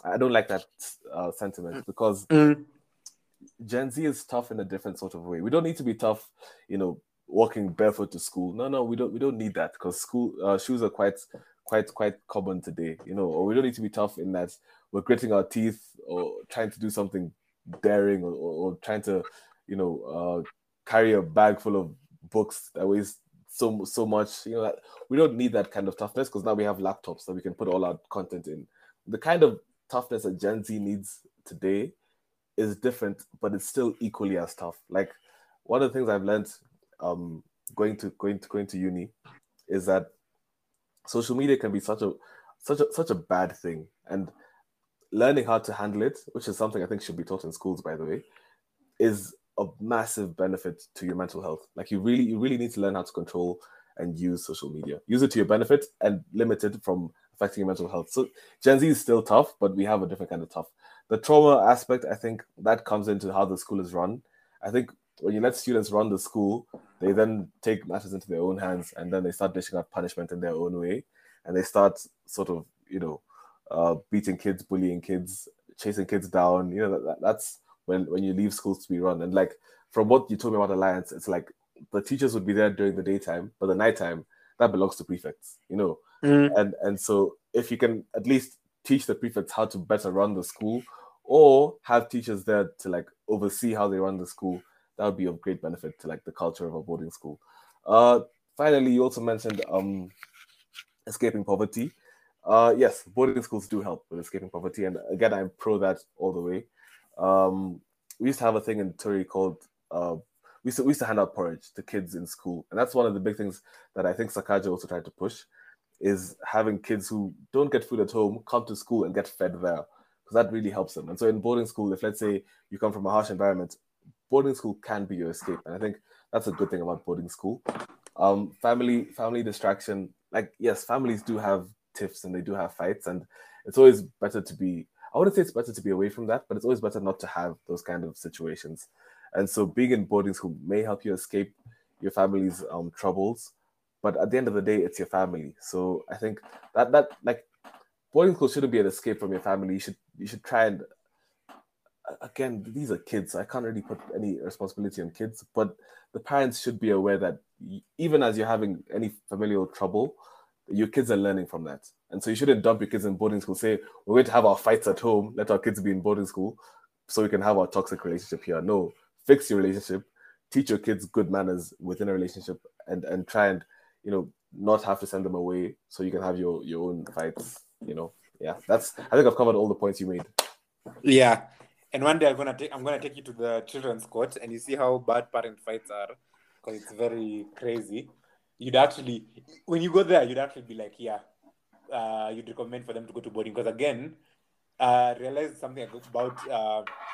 I don't like that sentiment, because Gen Z is tough in a different sort of way. We don't need to be tough, you know, walking barefoot to school. No, we don't need that, because school shoes are quite common today, you know. Or we don't need to be tough in that we're gritting our teeth or trying to do something daring or trying to, you know, carry a bag full of books that weighs so much. You know, that we don't need that kind of toughness, because now we have laptops that we can put all our content in. The kind of toughness that Gen Z needs today is different, but it's still equally as tough. Like one of the things I've learned going to uni is that social media can be such a bad thing, and learning how to handle it, which is something I think should be taught in schools, by the way, is a massive benefit to your mental health. Like you really need to learn how to control and use social media. Use it to your benefit and limit it from affecting your mental health. So Gen Z is still tough, but we have a different kind of tough. The trauma aspect, I think that comes into how the school is run. I think when you let students run the school, they then take matters into their own hands, and then they start dishing out punishment in their own way, and they start sort of you know, beating kids, bullying kids, chasing kids down. You know, that's when you leave schools to be run. And like from what you told me about Alliance, it's like the teachers would be there during the daytime, but the nighttime that belongs to prefects. You know, and so if you can at least teach the prefects how to better run the school, or have teachers there to like oversee how they run the school, that would be of great benefit to like the culture of a boarding school. Finally, you also mentioned escaping poverty. Yes, boarding schools do help with escaping poverty. And again, I'm pro that all the way. We used to have a thing in Turi called, we used to hand out porridge to kids in school. And that's one of the big things that I think Sakaja also tried to push, is having kids who don't get food at home come to school and get fed there, because that really helps them. And so in boarding school, if let's say you come from a harsh environment, boarding school can be your escape. And I think that's a good thing about boarding school. Family distraction. Like, yes, families do have tiffs and they do have fights, and it's always better to be, I wouldn't say it's better to be away from that, but it's always better not to have those kind of situations. And so being in boarding school may help you escape your family's troubles, but at the end of the day, it's your family. So I think that like boarding school shouldn't be an escape from your family. You should try and, again, these are kids, so I can't really put any responsibility on kids, but the parents should be aware that even as you're having any familial trouble, your kids are learning from that. And so you shouldn't dump your kids in boarding school, say, we're going to have our fights at home, let our kids be in boarding school so we can have our toxic relationship here. No, fix your relationship, teach your kids good manners within a relationship, and try and, you know, not have to send them away so you can have your own fights, you know. Yeah, I think I've covered all the points you made. Yeah. And one day I'm gonna take you to the children's court and you see how bad parent fights are, because it's very crazy. When you go there, you'd actually be like, yeah, you'd recommend for them to go to boarding, because again, realize something about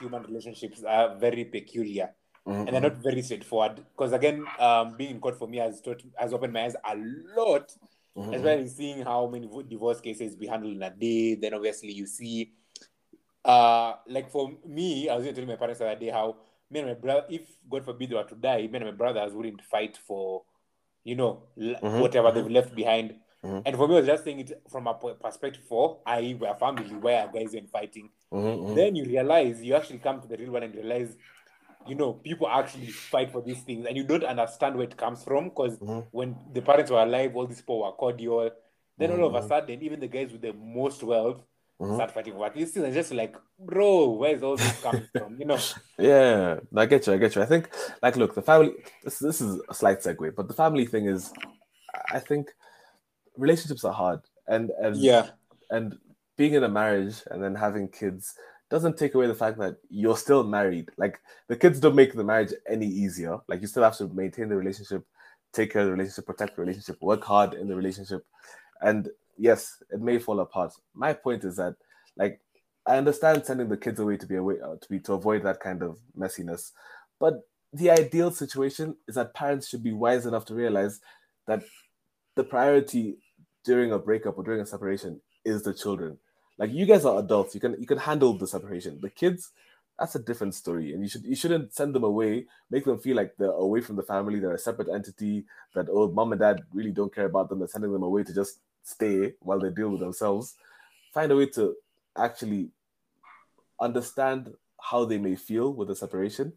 human relationships are very peculiar, mm-hmm. and they're not very straightforward. Because again, being in court for me has opened my eyes a lot, mm-hmm. as well as seeing how many divorce cases we handle in a day. Then obviously you see. Like for me, I was telling my parents the other day how me and my brother, if God forbid they were to die, me and my brothers wouldn't fight for, you know, mm-hmm. whatever they've left behind. Mm-hmm. And for me, I was just saying it from a perspective for, i.e., we're family, where guys are fighting. Mm-hmm. Then you realize, you actually come to the real world and realize, you know, people actually fight for these things and you don't understand where it comes from, because mm-hmm. when the parents were alive, all these people were cordial. Then mm-hmm. all of a sudden, even the guys with the most wealth mm-hmm. start fighting for these things. Just like, bro, where's all this coming from? You know? Yeah, I get you. I think, like, look, the family. This is a slight segue, but the family thing is, I think, relationships are hard, and being in a marriage and then having kids doesn't take away the fact that you're still married. Like, the kids don't make the marriage any easier. Like, you still have to maintain the relationship, take care of the relationship, protect the relationship, work hard in the relationship, and. Yes, it may fall apart. My point is that, like, I understand sending the kids away to avoid that kind of messiness, but the ideal situation is that parents should be wise enough to realize that the priority during a breakup or during a separation is the children. Like, you guys are adults, you can handle the separation. The kids, that's a different story, and you shouldn't send them away, make them feel like they're away from the family, they're a separate entity, that old mom and dad really don't care about them. They're sending them away to just stay while they deal with themselves. Find a way to actually understand how they may feel with the separation,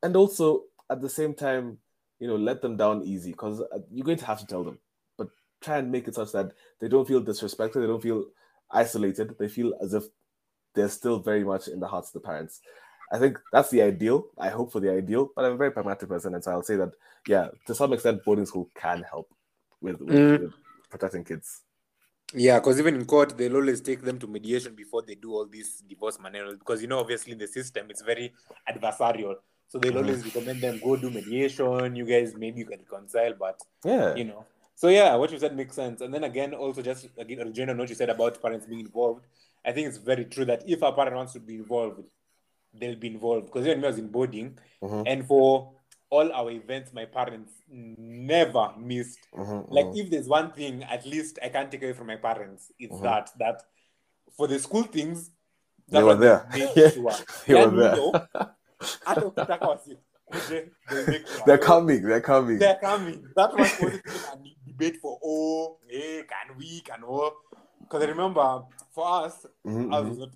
and also at the same time, you know, let them down easy, because you're going to have to tell them, but try and make it such that they don't feel disrespected, they don't feel isolated, they feel as if they're still very much in the hearts of the parents. I think that's the ideal. I hope for the ideal, but I'm a very pragmatic person, and so I'll say that, yeah, to some extent boarding school can help with protecting kids. Yeah, because even in court, they'll always take them to mediation before they do all these divorce manuals, because, you know, obviously the system, it's very adversarial. So they'll always recommend them, go do mediation, you guys, maybe you can reconcile, but, yeah, you know. So, yeah, what you said makes sense. And then again, also just, again, Regina, what you said about parents being involved, I think it's very true that if a parent wants to be involved, they'll be involved. Because even I was in boarding, and for all our events, my parents never missed. If there's one thing, at least I can't take away from my parents, it's that for the school things, they were there. They're coming. That was a debate for, can we? Because I remember for us, ours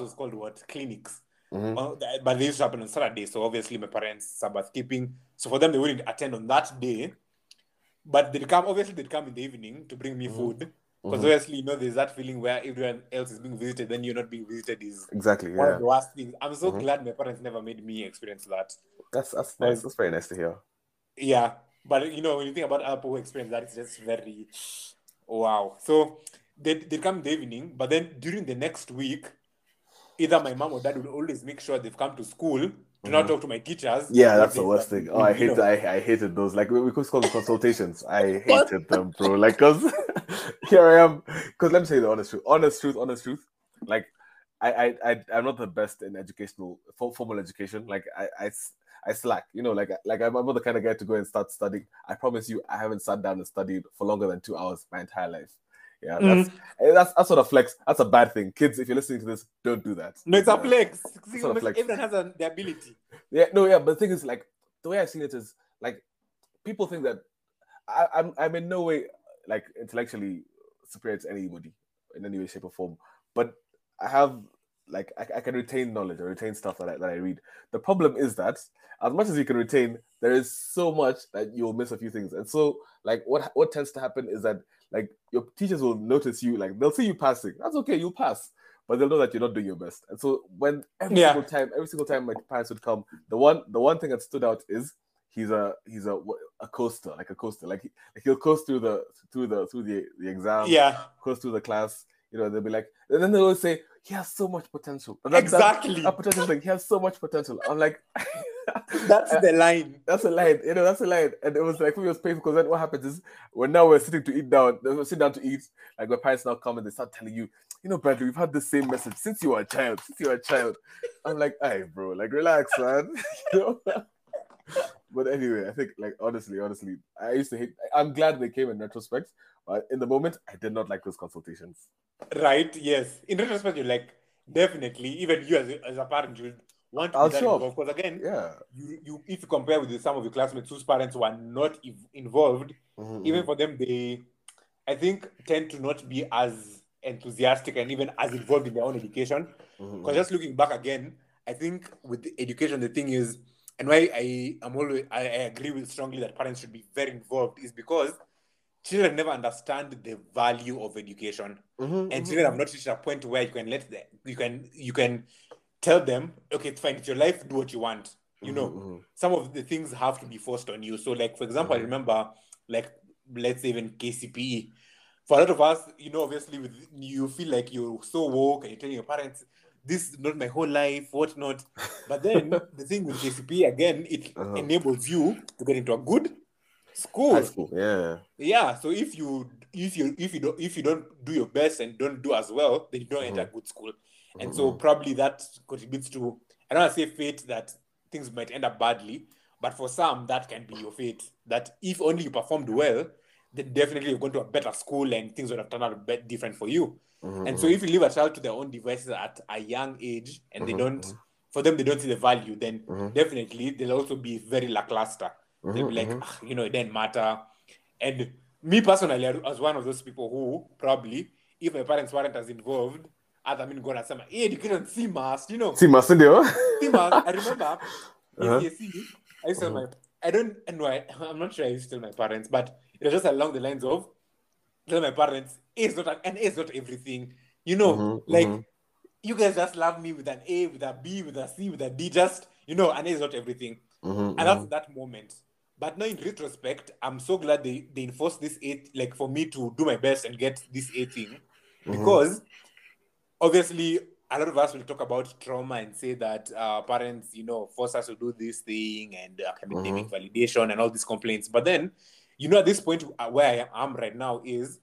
was called what? Clinics. But they used to happen on Saturday. So obviously my parents Sabbath keeping. So for them, they wouldn't attend on that day. But they'd come, obviously they'd come in the evening to bring me food. Because obviously, you know, there's that feeling where everyone else is being visited, then you're not being visited is one of the worst things. I'm so glad my parents never made me experience that. That's nice. That's very nice to hear. Yeah. But, you know, when you think about other people who experience that, it's just very, wow. So they'd come in the evening, but then during the next week, either my mom or dad would always make sure they've come to school to not talk to my teachers. Yeah, that's the worst thing. Oh, I hated those. Like, we could call them consultations. I hated them, bro. Like, because here I am. Because let me say the honest truth. Like, I'm not the best in educational, formal education. Like, I slack, you know, like I'm not the kind of guy to go and start studying. I promise you, I haven't sat down and studied for longer than 2 hours my entire life. Yeah, that's sort of flex. That's a bad thing. Kids, if you're listening to this, don't do that. No, it's a flex. See, sort of flex. Everyone has the ability. But the thing is, like, the way I've seen it is, like, people think that I'm in no way, like, intellectually superior to anybody in any way, shape, or form. But I have, like, I can retain knowledge or retain stuff that I read. The problem is that as much as you can retain, there is so much that you'll miss a few things. And so, like, what tends to happen is that, like, your teachers will notice you, like, they'll see you passing. That's okay, you'll pass. But they'll know that you're not doing your best. And so when every single time my parents would come, the one thing that stood out is he's a coaster, like a coaster. Like he'll coast through the exam, coast through the class, you know, they'll be like, and then they'll always say, he has so much potential. Exactly. That potential thing, he has so much potential. I'm like, that's the line, you know, that's the line. And it was like, for me, it was painful because then what happens is we're sitting to eat down. We're sitting down to eat. Like, my parents now come and they start telling you, you know, Bradley, we've had the same message since you were a child. I'm like, hey, bro, like, relax, man. You know? But anyway, I think, like, honestly, I used to hate. I'm glad they came in retrospect, but in the moment, I did not like those consultations. Right? Yes. In retrospect, you're like, definitely, even you as a parent, you want to be involved. Because again, you if you compare with some of your classmates whose parents were not involved, even for them, they, I think, tend to not be as enthusiastic and even as involved in their own education. Because just looking back again, I think with the education, the thing is, and why I agree with strongly that parents should be very involved is because children never understand the value of education, and children have not reached a point where you can let them, you can tell them, okay, it's fine, it's your life, do what you want. You know, some of the things have to be forced on you. So, like, for example, I remember, like, let's say even KCPE. For a lot of us, you know, obviously, you feel like you're so woke and you're telling your parents, this is not my whole life, whatnot. But then the thing with KCPE, again, it enables you to get into a good school. High school, yeah. So if you don't do your best and don't do as well, then you don't enter a good school. And so probably that contributes to, I don't want to say fate, that things might end up badly, but for some, that can be your fate. That if only you performed well, then definitely you've gone to a better school and things would have turned out a bit different for you. And so if you leave a child to their own devices at a young age and they don't see the value, then definitely they'll also be very lackluster. They'll be like, you know, it didn't matter. And me personally, I was one of those people who probably, if my parents weren't as involved, I remember in I used to tell my, I'm not sure I used to tell my parents, but it was just along the lines of tell my parents, A is not everything. You know, you guys just love me with an A, with a B, with a C, with a D, just, you know, an A is not everything. And that's that moment. But now in retrospect, I'm so glad they enforced this A, like, for me to do my best and get this A thing. Because obviously, a lot of us will talk about trauma and say that parents, you know, force us to do this thing and academic validation and all these complaints. But then, you know, at this point where I am right now is,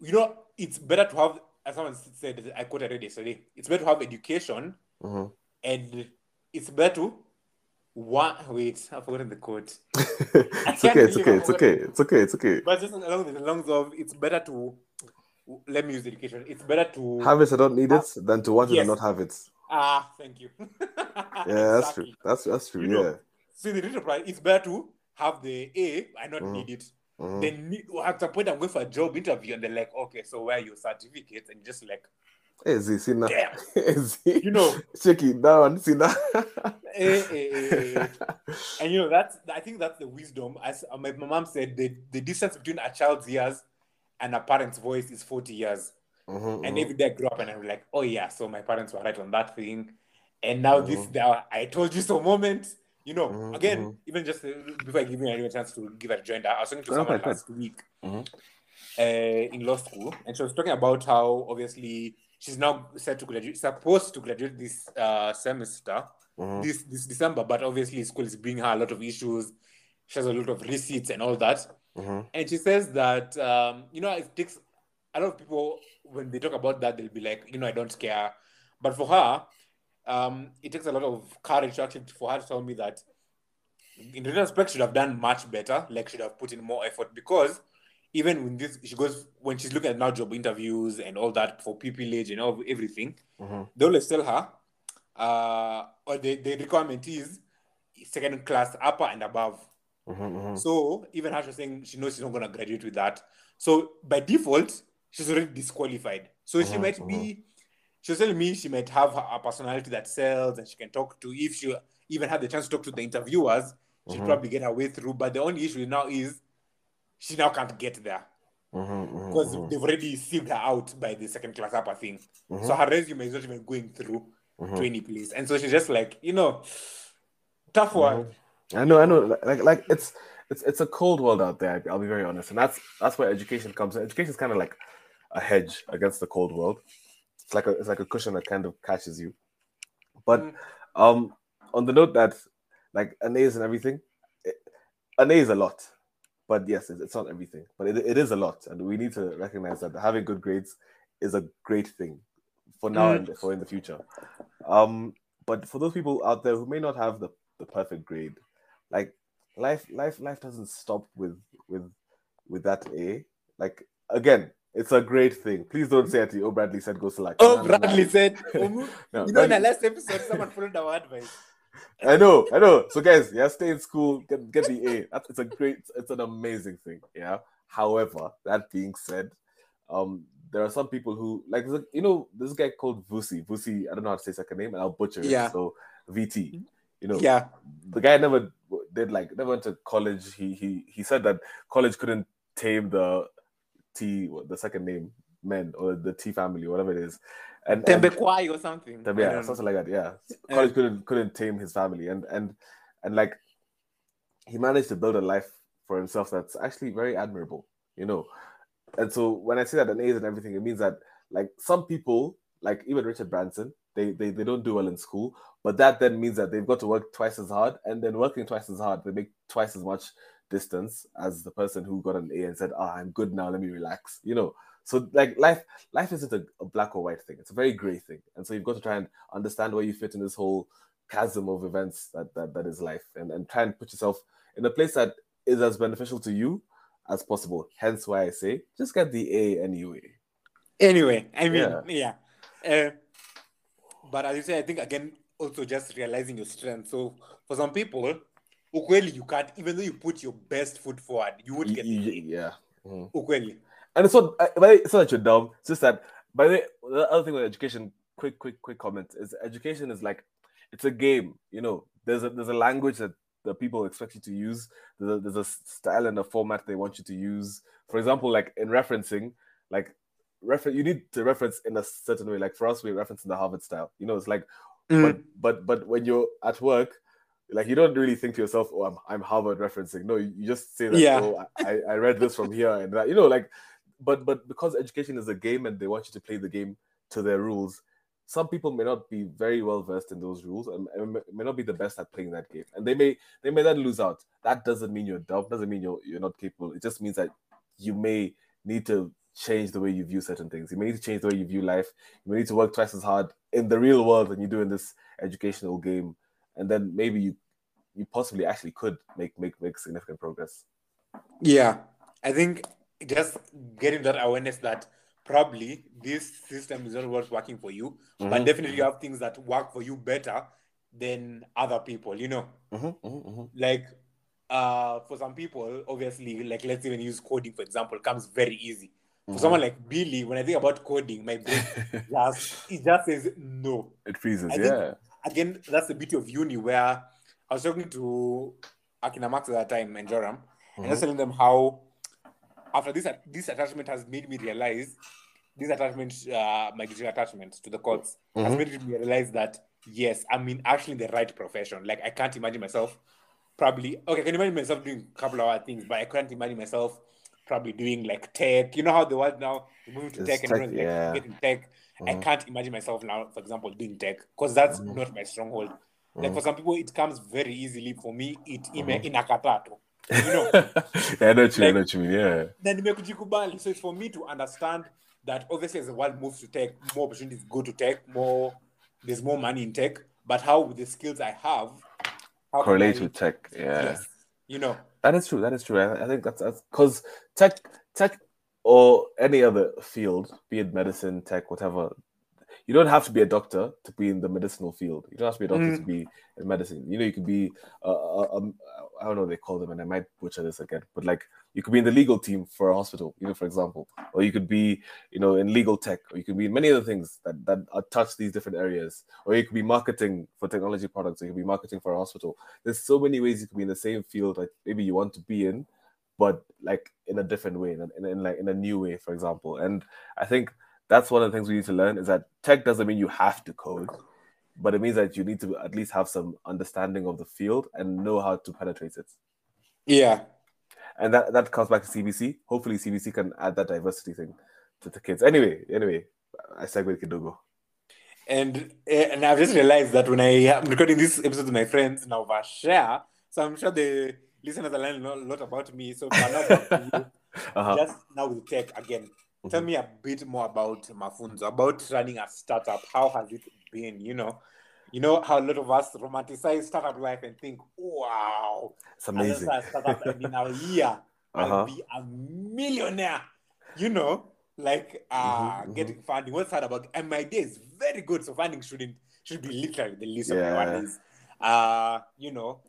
you know, it's better to have, as someone said, I quoted it yesterday, it's better to have education and it's better to, wait, I've forgotten the quote. It's okay. But just along the lines of, it's better to, let me use education. It's better to have it, I don't need it, than to want it and not have it. Thank you. That's true. You know? So, in the retrospect, it's better to have the A, I not need it. Then at some point I'm going for a job interview and they're like, okay, so where are your certificates? And just like, damn. You know, check it down. And you know, I think that's the wisdom. As my mom said, the distance between a child's ears and a parent's voice is 40 years. And every day I grew up and I'm like, oh yeah, so my parents were right on that thing. And now this, I told you so moment, you know, again, even just before I give you a chance to give a joint, I was talking to someone last week in law school. And she was talking about how obviously she's now set to graduate, supposed to graduate this semester, this December, but obviously school is bringing her a lot of issues. She has a lot of receipts and all that. And she says that, you know, it takes a lot of people, when they talk about that, they'll be like, you know, I don't care. But for her, it takes a lot of courage actually for her to tell me that in retrospect, she should have done much better, like should have put in more effort, because even when this, she goes, when she's looking at now job interviews and all that for pupillage and all, everything, they always tell her, or the requirement is second class, upper and above. So even her, she's saying she knows she's not going to graduate with that. So by default, she's already disqualified. So she might be, she was telling me she might have a personality that sells and she can talk to, if she even had the chance to talk to the interviewers, she'd probably get her way through. But the only issue now is she now can't get there because they've already sieved her out by the second class upper thing. So her resume is not even going through to any place. And so she's just like, you know, tough one. I know. Like it's a cold world out there. I'll be very honest, and that's where education comes in. Education is kind of like a hedge against the cold world. It's like a cushion that kind of catches you. But on the note that, like, an A is and everything. An A is a lot, but yes, it's not everything. But it is a lot, and we need to recognize that having good grades is a great thing for now and for in the future. But for those people out there who may not have the perfect grade, like life doesn't stop with that A. Like, again, it's a great thing. Please don't say it. Oh, Bradley said go slack. Oh, Bradley said. You know, in the last episode, someone followed our advice. I know. So guys, yeah, stay in school, get the A. It's a great, it's an amazing thing. Yeah. However, that being said, there are some people who, like, you know, this guy called Vusi. Vusi, I don't know how to say second name, and I'll butcher it. So VT. You know, the guy never went to college. He said that college couldn't tame the second name men or the T family, whatever it is, and Tembekwai or something. Yeah, something like that. Yeah, college couldn't tame his family, and like he managed to build a life for himself that's actually very admirable, you know. And so when I say that an A and everything, it means that, like, some people, like even Richard Branson, they don't do well in school, but that then means that they've got to work twice as hard, and then working twice as hard, they make twice as much distance as the person who got an A and said, I'm good now, let me relax, you know. So, like, life isn't a black or white thing, it's a very gray thing. And so you've got to try and understand where you fit in this whole chasm of events that is life, and try and put yourself in a place that is as beneficial to you as possible. Hence why I say just get the A anyway. I mean, but as you say, I think, again, also just realizing your strength. So for some people, ukweli, you can't, even though you put your best foot forward, you would get it. Yeah. Ukweli. And it's not that you're dumb. It's just that, by the way, the other thing with education, quick comment, is education is like, it's a game. You know, there's a language that the people expect you to use. There's a style and a format they want you to use. For example, like in referencing, like, you need to reference in a certain way. Like for us, we reference in the Harvard style. You know, it's like, but when you're at work, like, you don't really think to yourself, oh, I'm Harvard referencing. No, you just say that, oh, I read this from here and that, you know, like, but because education is a game and they want you to play the game to their rules, some people may not be very well versed in those rules and may not be the best at playing that game. And they may then lose out. That doesn't mean you're dumb, doesn't mean you're not capable. It just means that you may need to change the way you view certain things. You may need to change the way you view life. You may need to work twice as hard in the real world than you do in this educational game. And then maybe you possibly actually could make significant progress. Yeah, I think just getting that awareness that probably this system is not what's working for you, but definitely you have things that work for you better than other people, you know. Like, for some people, obviously, like let's even use coding, for example, comes very easy. For someone like Billy, when I think about coding, my brain just says no. It freezes, Again, that's the beauty of uni, where I was talking to Akina Max at that time and Joram, and I was telling them how after this attachment has made me realize, this attachment, my digital attachment to the courts, has made me realize that, yes, I'm in actually the right profession. Like, I can't imagine myself probably, I can imagine myself doing a couple of other things, but I can't imagine myself probably doing like tech. You know how the world now is moving to tech and everyone's like getting tech. I can't imagine myself now, for example, doing tech, because that's not my stronghold. Like for some people, it comes very easily. For me, it inakatato. You know? I know what you mean. So it's for me to understand that obviously as the world moves to tech, more opportunities go to tech, there's more money in tech, but how with the skills I have, correlate with tech. Yes. You know. That is true. I think that's because tech or any other field, be it medicine, tech, whatever, you don't have to be a doctor to be in the medicinal field. You don't have to be a doctor to be in medicine. You know, you could be, I don't know what they call them, and I might butcher this again, but like you could be in the legal team for a hospital, you know, for example, or you could be, you know, in legal tech, or you could be in many other things that touch these different areas, or you could be marketing for technology products, or you could be marketing for a hospital. There's so many ways you could be in the same field that maybe you want to be in, but like in a different way, in a new way, for example. And I think that's one of the things we need to learn, is that tech doesn't mean you have to code, but it means that you need to at least have some understanding of the field and know how to penetrate it. Yeah. And that comes back to CBC. Hopefully CBC can add that diversity thing to the kids. Anyway, I segue kidogo. And I've just realized that when I'm recording this episode with my friends, now Vashare, so I'm sure the listeners are learning a lot about me. So just now with tech again. Tell me a bit more about Mafunzo, about running a startup. How has it been? You know how a lot of us romanticize startup life and think, wow, it's amazing. I startup, and in our year, I'll be a millionaire. You know, like getting funding. What's hard about? And my day is very good, so funding should be literally the least of my worries. You know.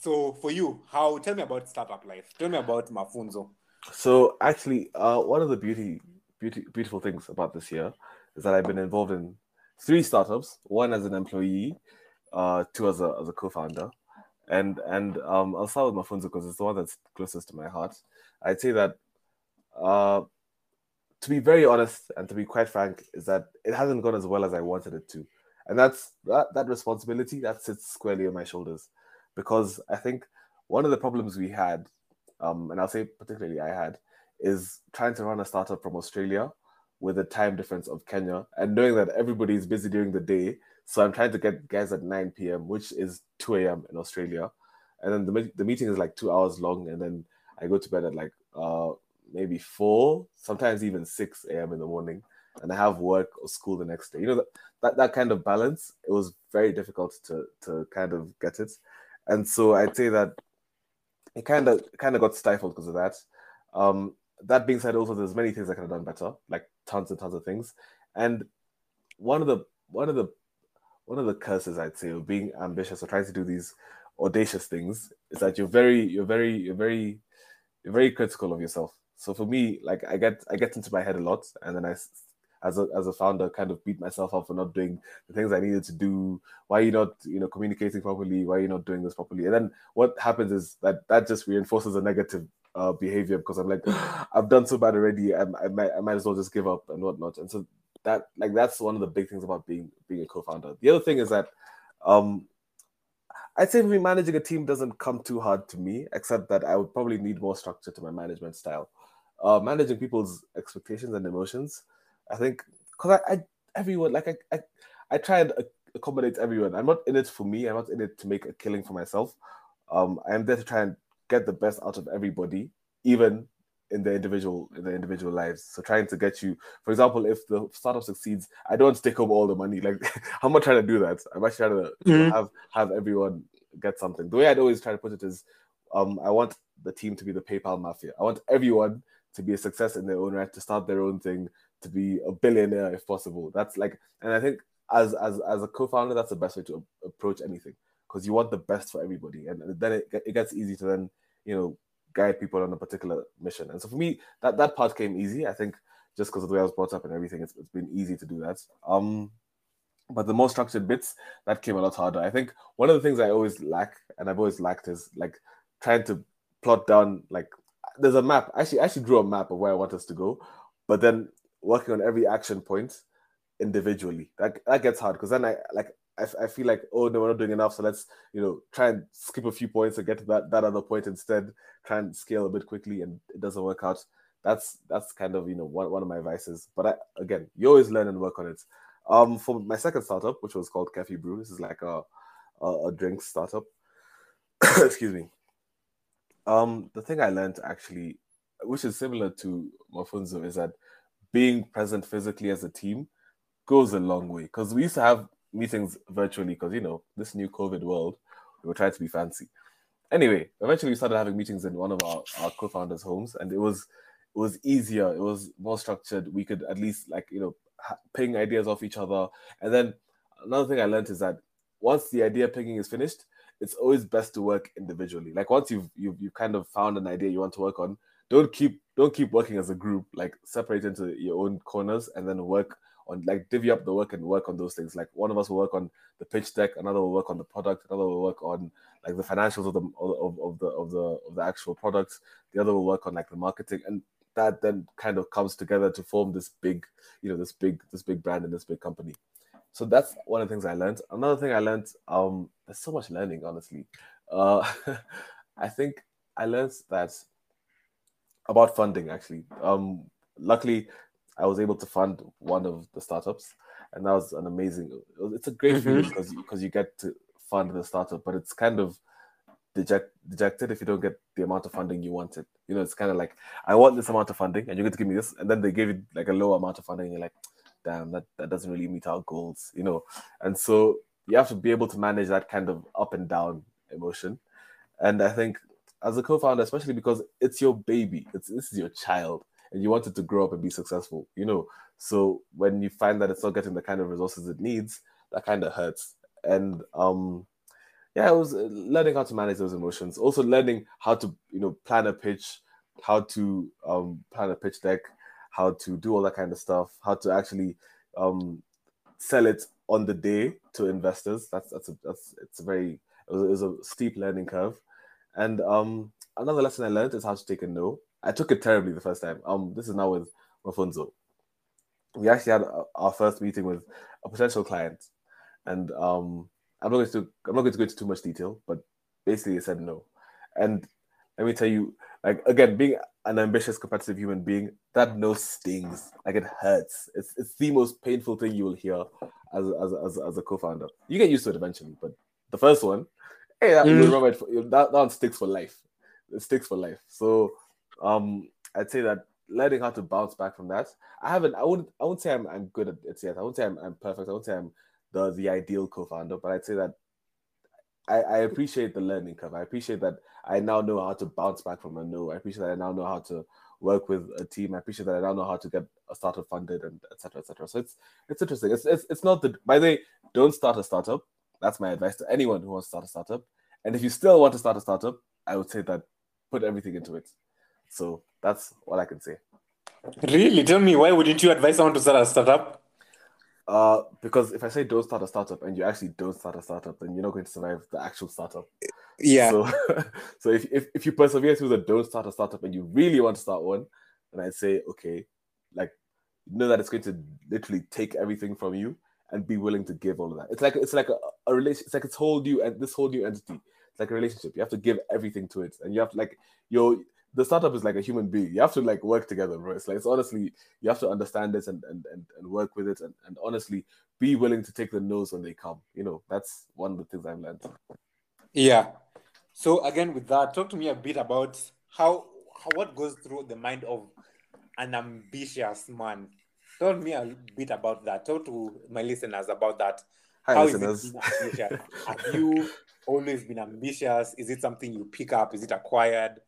So for you, tell me about startup life. Tell me about Mafunzo. So actually, one of the beautiful things about this year is that I've been involved in 3 startups, one as an employee, 2 as a co-founder. And I'll start with Mafunzo because it's the one that's closest to my heart. I'd say that, to be very honest and to be quite frank, is that it hasn't gone as well as I wanted it to. And that responsibility, that sits squarely on my shoulders. Because I think one of the problems we had, and I'll say particularly I had, is trying to run a startup from Australia with a time difference of Kenya and knowing that everybody is busy during the day. So I'm trying to get guys at 9 p.m., which is 2 a.m. in Australia. And then the meeting is like 2 hours long. And then I go to bed at like maybe 4, sometimes even 6 a.m. in the morning. And I have work or school the next day. You know, that kind of balance, it was very difficult to kind of get it. And so I'd say that it kind of got stifled because of that. That being said, also there's many things I could have done better, like tons and tons of things. And one of the curses, I'd say, of being ambitious or trying to do these audacious things is that you're very critical of yourself. So for me, like I get into my head a lot, and then I, as a founder, kind of beat myself up for not doing the things I needed to do. Why are you not, communicating properly? Why are you not doing this properly? And then what happens is that just reinforces a negative behavior, because I'm like, I've done so bad already. I might as well just give up and whatnot. And so that's one of the big things about being a co-founder. The other thing is that I'd say for me, managing a team doesn't come too hard to me, except that I would probably need more structure to my management style. Managing people's expectations and emotions, I think, because I try and accommodate everyone. I'm not in it for me. I'm not in it to make a killing for myself. I'm there to try and get the best out of everybody, even in their individual lives. So trying to get you, for example, if the startup succeeds, I don't want to take home all the money. Like, I'm not trying to do that. I'm actually trying to have everyone get something. The way I'd always try to put it is, I want the team to be the PayPal Mafia. I want everyone to be a success in their own right, to start their own thing, to be a billionaire if possible. That's like, and I think as a co-founder, that's the best way to approach anything, because you want the best for everybody, and then it gets easy to then you know, guide people on a particular mission. And so for me, that part came easy. I think just because of the way I was brought up and everything, it's been easy to do that. But the more structured bits, that came a lot harder. I think one of the things I always lack, and I've always lacked, is like trying to plot down, like there's a map. I actually drew a map of where I want us to go, but then working on every action point individually, that gets hard, because then I feel like, oh no, we're not doing enough, so let's, you know, try and skip a few points and get to that other point instead. Try and scale a bit quickly, and it doesn't work out. That's kind of, you know, one of my vices. But again, you always learn and work on it. For my second startup, which was called Cafe Brew, this is like a drink startup. Excuse me. The thing I learned actually, which is similar to Mafunzo, is that being present physically as a team goes a long way, because we used to have meetings virtually, because, you know, this new COVID world, we were trying to be fancy. Anyway, eventually we started having meetings in one of our co-founders' homes, and it was easier, it was more structured. We could at least, like, you know, ping ideas off each other. And then another thing I learned is that once the idea pinging is finished, it's always best to work individually. Like once you've kind of found an idea you want to work on, don't keep working as a group. Like separate into your own corners and then work on, like, divvy up the work and work on those things. Like one of us will work on the pitch deck, another will work on the product, another will work on like the financials of the actual products, the other will work on like the marketing, and that then kind of comes together to form this big, you know, this big brand and this big company. So that's one of the things I learned. Another thing I learned, there's so much learning, honestly. I think I learned that about funding, actually. Luckily, I was able to fund one of the startups, and that was it's a great feeling, because you get to fund the startup, but it's kind of dejected if you don't get the amount of funding you wanted. You know, it's kind of like, I want this amount of funding and you're going to give me this, and then they gave you like a lower amount of funding and you're like, damn, that doesn't really meet our goals, you know. And so you have to be able to manage that kind of up and down emotion. And I think as a co-founder, especially because it's your baby, this is your child, and you want it to grow up and be successful, you know. So when you find that it's not getting the kind of resources it needs, that kind of hurts. And it was learning how to manage those emotions. Also learning how to, you know, plan a pitch, how to plan a pitch deck, how to do all that kind of stuff, how to actually sell it on the day to investors. It was a steep learning curve. And another lesson I learned is how to take a no. I took it terribly the first time. This is now with Mafunzo. We actually had our first meeting with a potential client, and I'm not going to go into too much detail, but basically they said no. And let me tell you, like, again, being an ambitious, competitive human being, that no stings. Like, it hurts. It's the most painful thing you will hear as a co-founder. You get used to it eventually, but the first one, hey, that one sticks for life. It sticks for life. So I'd say that learning how to bounce back from that. I wouldn't say I'm good at it yet. I wouldn't say I'm perfect. I wouldn't say I'm the ideal co-founder, but I'd say that I appreciate the learning curve. I appreciate that I now know how to bounce back from a no. I appreciate that I now know how to work with a team. I appreciate that I now know how to get a startup funded, and et cetera, et cetera. So it's interesting. It's not the, by the way, don't start a startup. That's my advice to anyone who wants to start a startup. And if you still want to start a startup, I would say that put everything into it. So that's all I can say. Really? Tell me, why wouldn't you advise someone to start a startup? Because if I say don't start a startup and you actually don't start a startup, then you're not going to survive the actual startup. Yeah. So if you persevere through the don't start a startup and you really want to start one, then I'd say, okay, like, know that it's going to literally take everything from you and be willing to give all of that. It's like a relationship. It's like this whole new entity. It's like a relationship. You have to give everything to it, and you have to, like, the startup is like a human being. You have to, like, work together, bro. It's like, it's honestly, you have to understand this and work with it, and honestly be willing to take the no's when they come. You know, that's one of the things I've learned. Yeah. So again, with that, talk to me a bit about what goes through the mind of an ambitious man. Tell me a bit about that. Talk to my listeners about that. Hi, how listeners. Is it being ambitious? Have you always been ambitious? Is it something you pick up? Is it acquired?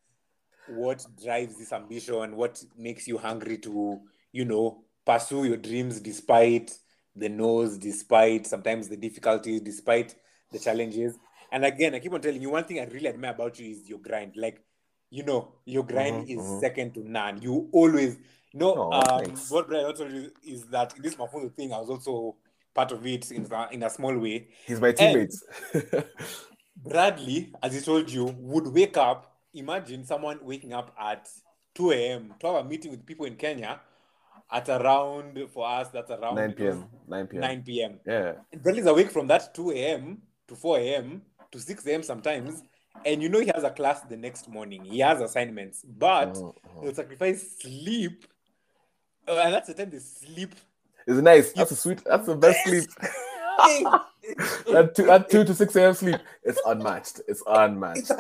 What drives this ambition? What makes you hungry to, you know, pursue your dreams despite the no's, despite sometimes the difficulties, despite the challenges? And again, I keep on telling you, one thing I really admire about you is your grind. Like, you know, your grind is second to none. You always, you know, what Brian also is that this Mafunzo thing, I was also part of it in a small way. He's my teammates. Bradley, as he told you, would wake up, imagine someone waking up at 2 a.m. to have a meeting with people in Kenya at around, for us, that's around 9 p.m. Yeah. Bradley's awake from that 2 a.m. to 4 a.m. to 6 a.m. sometimes. And you know he has a class the next morning. He has assignments. But he'll sacrifice sleep. And that's the time they sleep. It's nice. That's a sweet. That's the best sleep. that 2 to 6 a.m. sleep. It's unmatched. It's unmatched.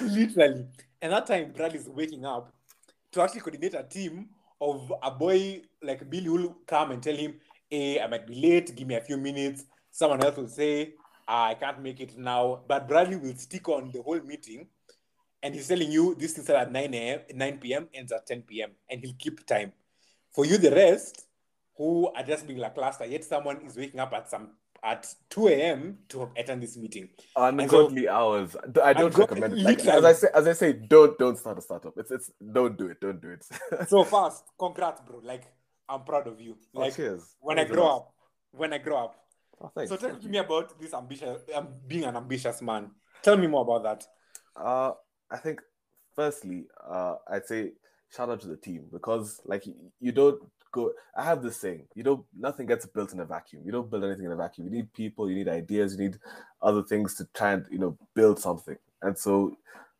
Literally. And that time, Bradley's waking up to actually coordinate a team of a boy like Billy will come and tell him, hey, I might be late. Give me a few minutes. Someone else will say, I can't make it now. But Bradley will stick on the whole meeting. And he's telling you, this thing starts at 9 a.m., 9 p.m., ends at 10 p.m. And he'll keep time. For you, the rest, who are just being lackluster, yet someone is waking up at 2 a.m. to attend this meeting. Ungodly hours. I don't recommend it. Like, as I say, don't start a startup. Don't do it. So fast. Congrats, bro. Like, I'm proud of you. Like, cheers. When I grow up. Oh, thanks. So tell me about this ambition. Being an ambitious man. Tell me more about that. I think, firstly, I'd say shout out to the team, because like you don't go. I have this saying: nothing gets built in a vacuum. You don't build anything in a vacuum. You need people. You need ideas. You need other things to try and build something. And so,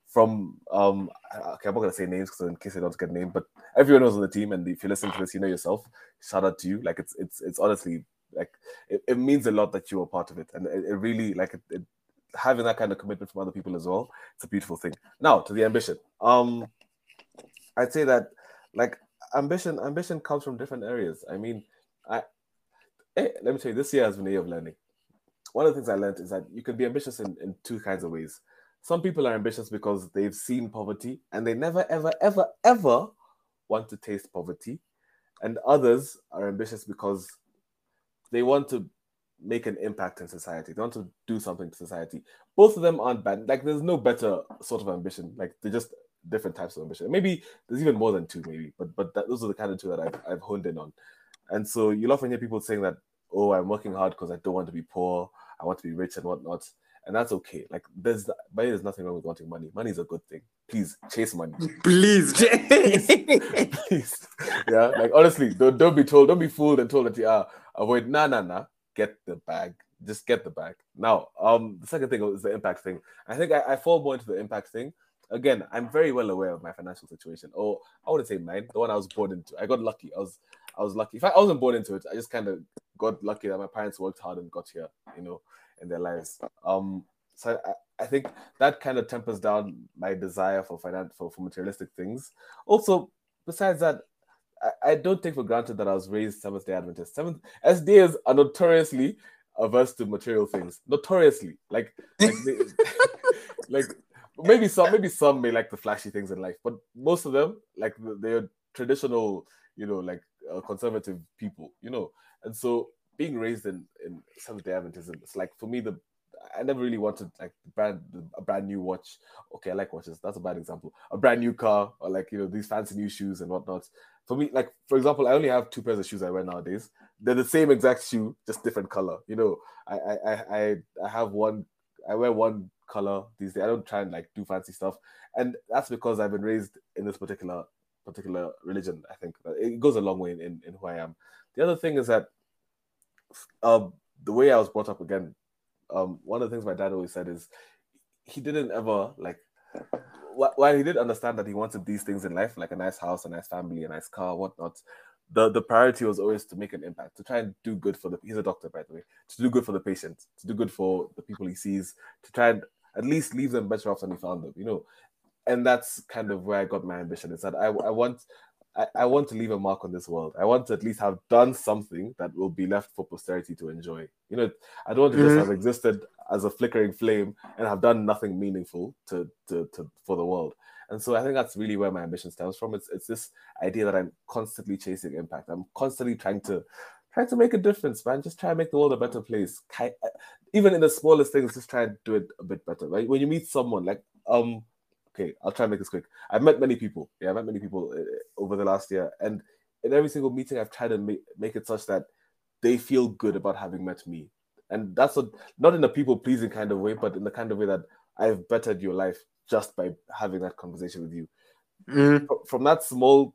from I'm not gonna say names because in case I don't get named, but everyone was on the team, and if you listen to this, you know yourself. Shout out to you. Like it's honestly. Like it means a lot that you are part of it, and it really like it, having that kind of commitment from other people as well. It's a beautiful thing. Now to the ambition. I'd say that like ambition comes from different areas. I mean, let me tell you, this year has been a year of learning. One of the things I learned is that you can be ambitious in two kinds of ways. Some people are ambitious because they've seen poverty and they never ever want to taste poverty, and others are ambitious because they want to make an impact in society. They want to do something to society. Both of them aren't bad. Like, there's no better sort of ambition. Like, they're just different types of ambition. Maybe there's even more than two, maybe. But those are the kind of two that I've honed in on. And so you'll often hear people saying that, oh, I'm working hard because I don't want to be poor. I want to be rich and whatnot. And that's okay. Like, there's nothing wrong with wanting money. Money is a good thing. Please chase money. Please. Yeah. Like, honestly, don't be fooled and told that you are. Avoid get the bag. Just get the bag. Now, the second thing is the impact thing. I think I fall more into the impact thing. Again, I'm very well aware of my financial situation. Or I wouldn't say mine, the one I was born into. I got lucky. I was lucky. If I wasn't born into it, I just kind of got lucky that my parents worked hard and got here, in their lives. So I think that kind of tempers down my desire for materialistic things. Also, besides that, I don't take for granted that I was raised Seventh Day Adventist. SDAs are notoriously averse to material things. Notoriously, they, like maybe some may like the flashy things in life, but most of them like they're traditional, conservative people, And so being raised in Seventh Day Adventism, it's like for me I never really wanted like a brand new watch. Okay, I like watches. That's a bad example. A brand new car or these fancy new shoes and whatnot. For me, like for example, I only have two pairs of shoes I wear nowadays. They're the same exact shoe, just different color. I have one. I wear one color these days. I don't try and like do fancy stuff, and that's because I've been raised in this particular religion. I think it goes a long way in who I am. The other thing is that the way I was brought up again. One of the things my dad always said is he didn't ever while he did understand that he wanted these things in life, like a nice house, a nice family, a nice car, whatnot, the priority was always to make an impact, to try and do good for he's a doctor, by the way, to do good for the patient, to do good for the people he sees, to try and at least leave them better off than he found them, And that's kind of where I got my ambition, is that I want to leave a mark on this world. I want to at least have done something that will be left for posterity to enjoy. I don't want to just have existed as a flickering flame and have done nothing meaningful to for the world. And so I think that's really where my ambition stems from. It's this idea that I'm constantly chasing impact. I'm constantly trying to make a difference, man. Just try and make the world a better place. Even in the smallest things, just try and do it a bit better. Right? When you meet someone, okay, I'll try and make this quick. I've met many people. Yeah, I've met many people over the last year. And in every single meeting, I've tried to make it such that they feel good about having met me. And that's not in a people-pleasing kind of way, but in the kind of way that I've bettered your life just by having that conversation with you. Mm. From that small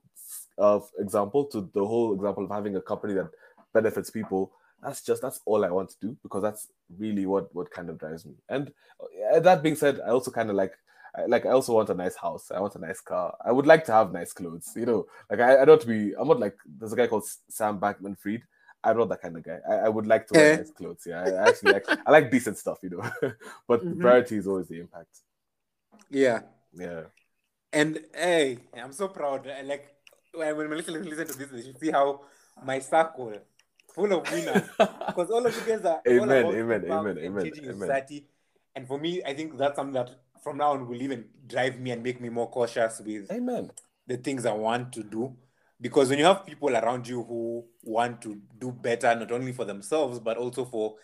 example to the whole example of having a company that benefits people, that's all I want to do, because that's really what kind of drives me. And that being said, I also kind of I also want a nice house. I want a nice car. I would like to have nice clothes. You know, like I'm not like, there's a guy called Sam Bankman-Fried. I'm not that kind of guy. I would like to wear nice clothes. Yeah, I actually I like decent stuff, you know. But mm-hmm. priority is always the impact. Yeah. Yeah. And hey, I'm so proud. Like when Melissa listen to this, you see how my circle full of winners, because all of you guys are changing society. And for me, I think that's something that from now on will even drive me and make me more cautious with the things I want to do. Because when you have people around you who want to do better, not only for themselves, but also for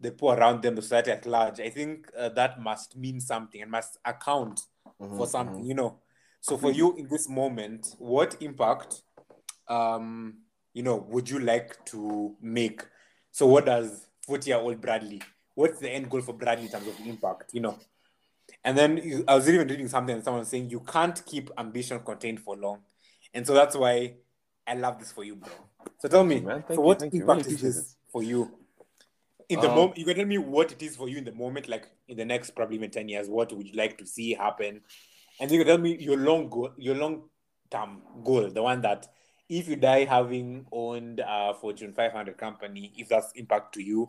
the poor around them, the society at large, I think that must mean something and must account for something, you know. So for you in this moment, what impact, would you like to make? So what does 40-year-old Bradley, what's the end goal for Bradley in terms of impact, you know? And then I was even reading something and someone saying, you can't keep ambition contained for long. And so that's why I love this for you, bro. So tell me, what impact is this for you? In the moment, you can tell me what it is for you in the moment, like in the next probably even 10 years, what would you like to see happen? And you can tell me your long goal, your long-term goal, the one that if you die having owned a Fortune 500 company, if that's impact to you,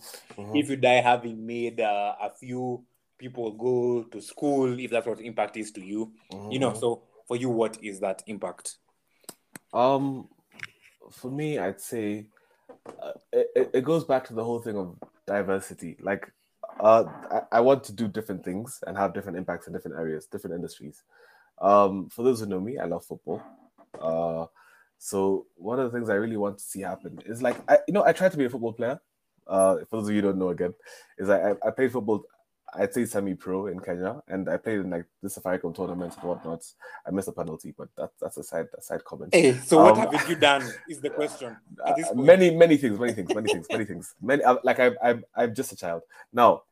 if you die having made a few people go to school, if that's what impact is to you, you know, so for you, what is that impact? For me, I'd say it goes back to the whole thing of diversity. Like, I want to do different things and have different impacts in different areas, different industries. For those who know me, I love football. So one of the things I really want to see happen is I tried to be a football player. For those of you who don't know, again, is I played football. I'd say semi-pro in Kenya, and I played in the Safaricom tournament and whatnot. I missed a penalty, but that's a side comment. Hey, so what have you done? Is the question. Many things. I'm just a child now.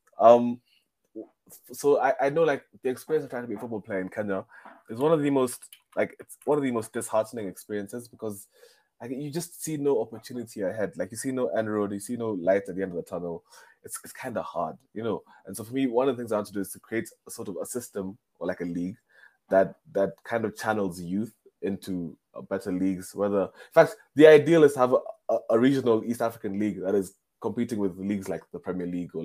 So I know the experience of trying to be a football player in Kenya is one of the most disheartening experiences, because you just see no opportunity ahead. You see no end road, you see no light at the end of the tunnel. It's kind of hard, you know. And so for me, one of the things I want to do is to create a sort of a system or a league that kind of channels youth into better leagues. In fact, the ideal is to have a regional East African league that is competing with leagues like the Premier League or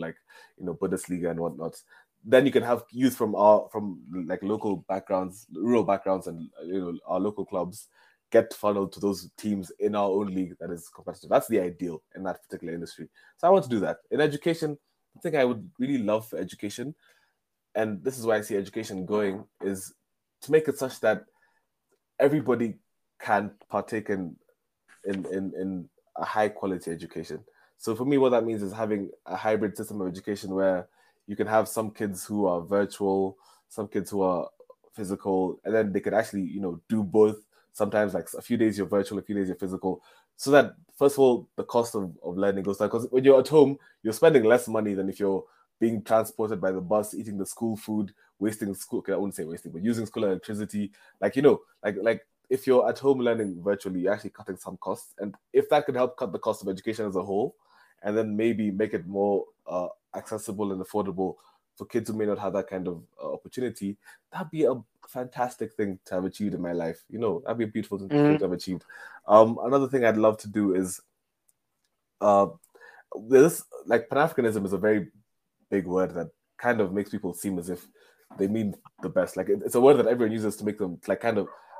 Bundesliga and whatnot. Then you can have youth from local backgrounds, rural backgrounds, and our local clubs get funneled to those teams in our own league that is competitive. That's the ideal in that particular industry. So I want to do that. In education, I think I would really love for education, and this is where I see education going, is to make it such that everybody can partake in a high-quality education. So for me, what that means is having a hybrid system of education where you can have some kids who are virtual, some kids who are physical, and then they can actually, do both. Sometimes a few days you're virtual, a few days you're physical. So that, first of all, the cost of learning goes down. Because when you're at home, you're spending less money than if you're being transported by the bus, eating the school food, using school electricity. If you're at home learning virtually, you're actually cutting some costs. And if that could help cut the cost of education as a whole, and then maybe make it more accessible and affordable for kids who may not have that kind of opportunity, that'd be a fantastic thing to have achieved in my life. That'd be a beautiful thing to have achieved. Another thing I'd love to do is, Pan-Africanism is a very big word that kind of makes people seem as if they mean the best. It's a word that everyone uses to make them I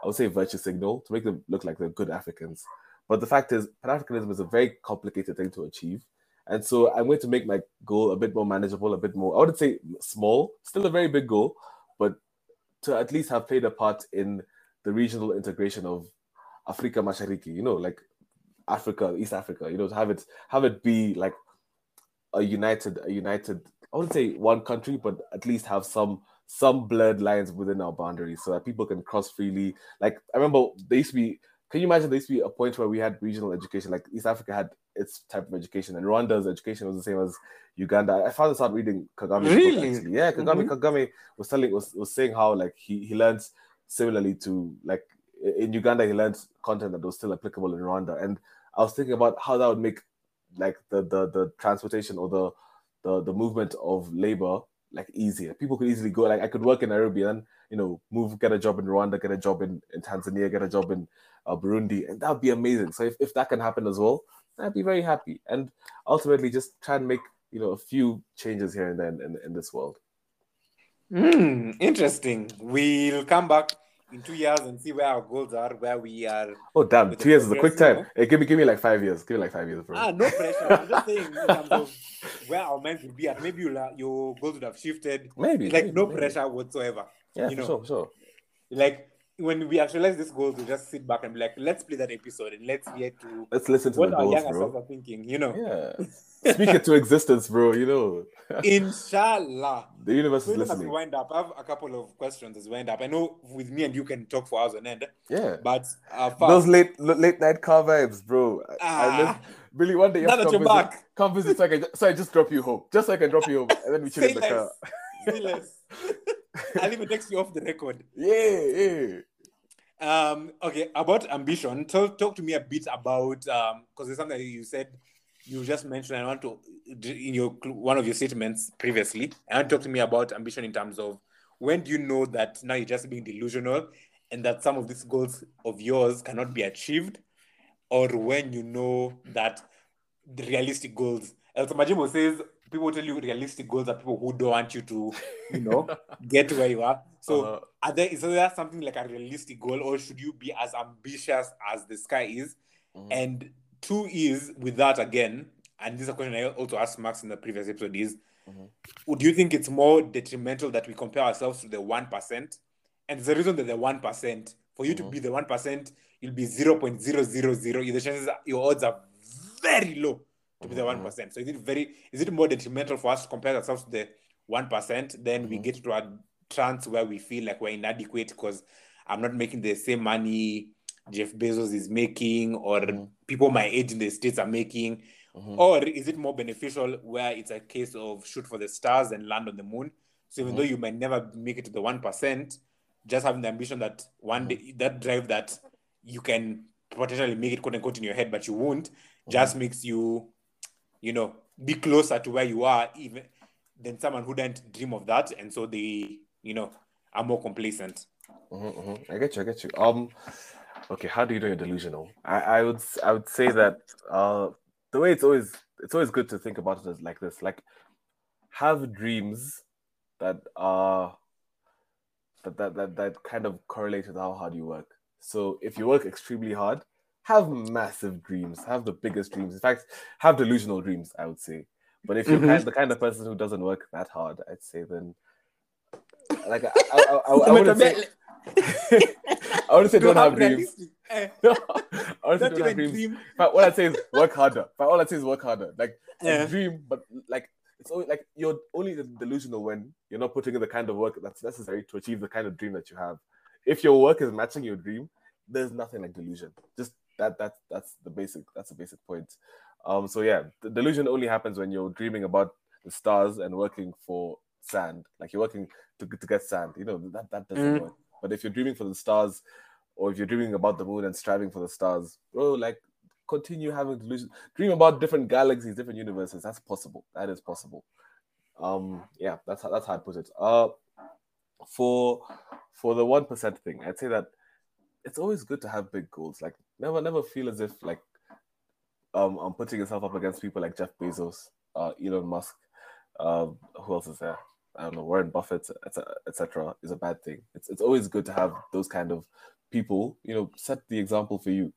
would say virtue signal, to make them look like they're good Africans. But the fact is, Pan-Africanism is a very complicated thing to achieve. And so I'm going to make my goal a bit more manageable, a bit more, I wouldn't say small, still a very big goal, but to at least have played a part in the regional integration of Africa Mashariki, Africa, East Africa, to have it be a united, I wouldn't say one country, but at least have some some blurred lines within our boundaries so that people can cross freely. Like, I remember there used to be, can you imagine there used to be a point where we had regional education, like East Africa had its type of education, and Rwanda's education was the same as Uganda. I found this out reading Kagame's book, actually. Yeah, Kagame was telling, was saying how, like, he learned similarly to, like, in Uganda, he learned content that was still applicable in Rwanda. And I was thinking about how that would make, like, the transportation or the movement of labor, like, easier. People could easily go, like, I could work in Nairobi and then, you know, move, get a job in Rwanda, get a job in Tanzania, get a job in Burundi, and that would be amazing. So if that can happen as well, I'd be very happy. And ultimately just try and make, you know, a few changes here and there in this world. Interesting. We'll come back in 2 years and see where our goals are, where we are. Oh, damn, 2 years is a quick time. You know? Hey, give me like 5 years. Give me like 5 years. Bro. No pressure. I'm just saying in terms of where our minds will be at. Maybe your goals would have shifted. Maybe. It's like maybe. Pressure whatsoever. Yeah, you know? Sure. Like, when we actualize these goals, we just sit back and be like, let's play that episode and let's listen to what the goals, our younger selves are thinking, you know. Yeah. Speak it to existence, bro, you know. Inshallah. The universe is listening. As we wind up, I have a couple of questions as we wind up. I know with me and you can talk for hours on end. Yeah. But those late night car vibes, bro. Really, one day you have to come visit so I just drop you home. Just so I can drop you home. And then we chill in the car. Say less. I'll even text you off the record. Yeah. Okay, about ambition, talk to me a bit about, because there's something that you just mentioned, I want to, in one of your statements previously, I want to talk to me about ambition in terms of when do you know that now you're just being delusional and that some of these goals of yours cannot be achieved, or when you know that the realistic goals, El Samajimo says, people tell you realistic goals are people who don't want you to, you know, get where you are. So is there something like a realistic goal, or should you be as ambitious as the sky is? Mm-hmm. And two is, with that again, and this is a question I also asked Max in the previous episode, is, do you think it's more detrimental that we compare ourselves to the 1%? And there's a reason that the 1%, for you to be the 1%, you'll be 0.000. The chances are, your odds are very low to be the 1%. So is it more detrimental for us to compare ourselves to the 1%? Then we get to a trance where we feel like we're inadequate because I'm not making the same money Jeff Bezos is making, or people my age in the States are making. Or is it more beneficial where it's a case of shoot for the stars and land on the moon? So even though you might never make it to the 1%, just having the ambition that one day, that drive that you can potentially make it, quote unquote, in your head, but you won't, just makes you, you know, be closer to where you are even than someone who didn't dream of that, and so they, you know, are more complacent. I get you. Okay, how do you know you're delusional? I would say that the way it's always good to think about it as like this, like, have dreams that are that kind of correlate with how hard you work. So if you work extremely hard, have massive dreams, have the biggest dreams. In fact, have delusional dreams, I would say. But if you're the kind of person who doesn't work that hard, I'd say then, like, I wouldn't say, I wouldn't say don't have dreams. No, I wouldn't say don't have dreams. But what I'd say is work harder. Like, dream, but like, it's only like you're only delusional when you're not putting in the kind of work that's necessary to achieve the kind of dream that you have. If your work is matching your dream, there's nothing like delusion. Just that's the basic point. So yeah, the delusion only happens when you're dreaming about the stars and working for sand. Like, you're working to get sand, you know, that doesn't work. But if you're dreaming for the stars, or if you're dreaming about the moon and striving for the stars, bro, like, continue having delusion. Dream about different galaxies, different universes. That's possible. That is possible. Yeah, that's how I put it. For the 1% thing, I'd say that it's always good to have big goals. Like, never feel as if, like, I'm putting yourself up against people like Jeff Bezos, Elon Musk, who else is there? I don't know, Warren Buffett, etc. is a bad thing. It's always good to have those kind of people, you know, set the example for you.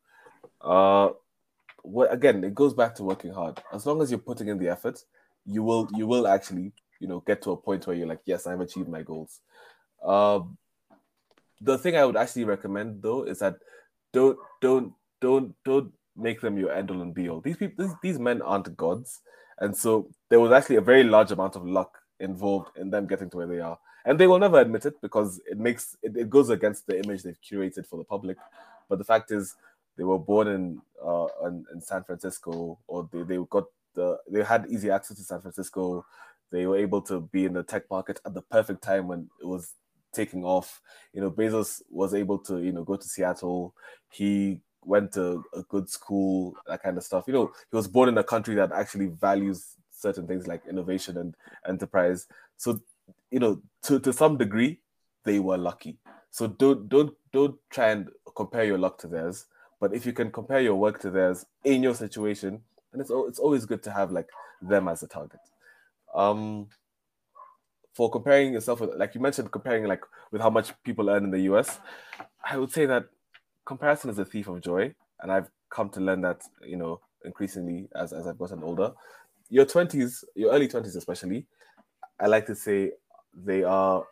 Again, it goes back to working hard. As long as you're putting in the effort, you will actually, you know, get to a point where you're like, yes, I've achieved my goals. The thing I would actually recommend, though, is that don't make them your end all and be all. These men aren't gods, and so there was actually a very large amount of luck involved in them getting to where they are. And they will never admit it because it goes against the image they've curated for the public. But the fact is, they were born in San Francisco, or they had easy access to San Francisco. They were able to be in the tech market at the perfect time when it was taking off. You know, Bezos was able to, you know, go to Seattle. He went to a good school, that kind of stuff. You know, he was born in a country that actually values certain things like innovation and enterprise. So, you know, to some degree, they were lucky. So don't try and compare your luck to theirs. But if you can compare your work to theirs in your situation, then it's always good to have like them as a target. For comparing yourself with, like you mentioned, comparing like with how much people earn in the US, I would say that comparison is a thief of joy. And I've come to learn that, you know, increasingly as I've gotten older. Your 20s, your early 20s especially, I like to say they are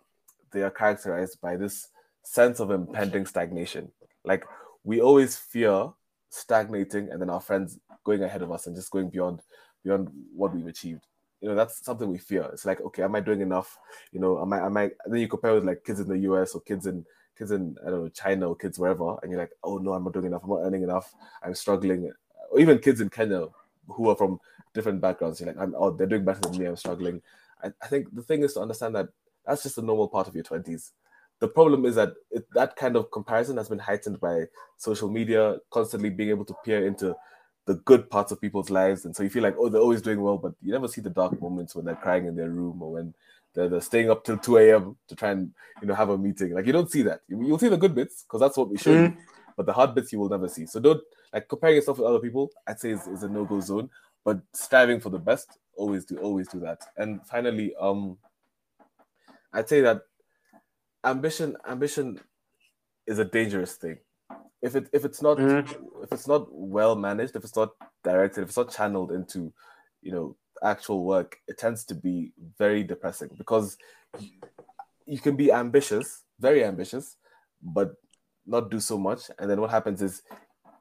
characterized by this sense of impending stagnation. Like we always fear stagnating and then our friends going ahead of us and just going beyond what we've achieved. You know, that's something we fear. It's like, okay, am I doing enough? You know, am I then you compare with like kids in the US or kids in I don't know, China or kids wherever, and you're like, oh no, I'm not doing enough, I'm not earning enough, I'm struggling. Or even kids in Kenya who are from different backgrounds, you're like, they're doing better than me, I'm struggling. I think the thing is to understand that that's just a normal part of your 20s. The problem is that that kind of comparison has been heightened by social media, constantly being able to peer into the good parts of people's lives. And so you feel like, oh, they're always doing well, but you never see the dark moments when they're crying in their room or when they're staying up till 2 a.m. to try and, you know, have a meeting. Like, you don't see that. You'll see the good bits because that's what we show you, but the hard bits you will never see. So don't, like, comparing yourself with other people, I'd say is a no-go zone, but striving for the best, always do that. And finally, I'd say that ambition is a dangerous thing. If it's not well managed, if it's not directed, if it's not channeled into, you know, actual work, it tends to be very depressing because you can be ambitious, very ambitious, but not do so much. And then what happens is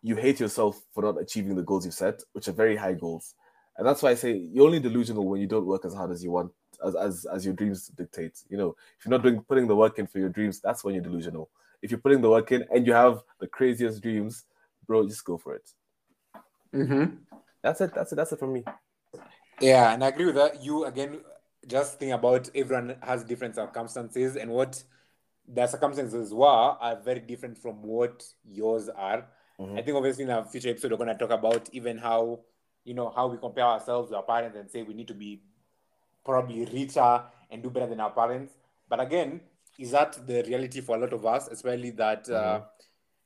you hate yourself for not achieving the goals you set, which are very high goals. And that's why I say you're only delusional when you don't work as hard as you want, as your dreams dictate. You know, if you're not putting the work in for your dreams, that's when you're delusional. If you're putting the work in and you have the craziest dreams, bro, just go for it. Mm-hmm. That's it. That's it from me. Yeah, and I agree with that. You, again, just think about everyone has different circumstances, and what their circumstances were are very different from what yours are. Mm-hmm. I think obviously in our future episode, we're going to talk about even how, you know, how we compare ourselves to our parents and say we need to be probably richer and do better than our parents. But again, is that the reality for a lot of us, especially that there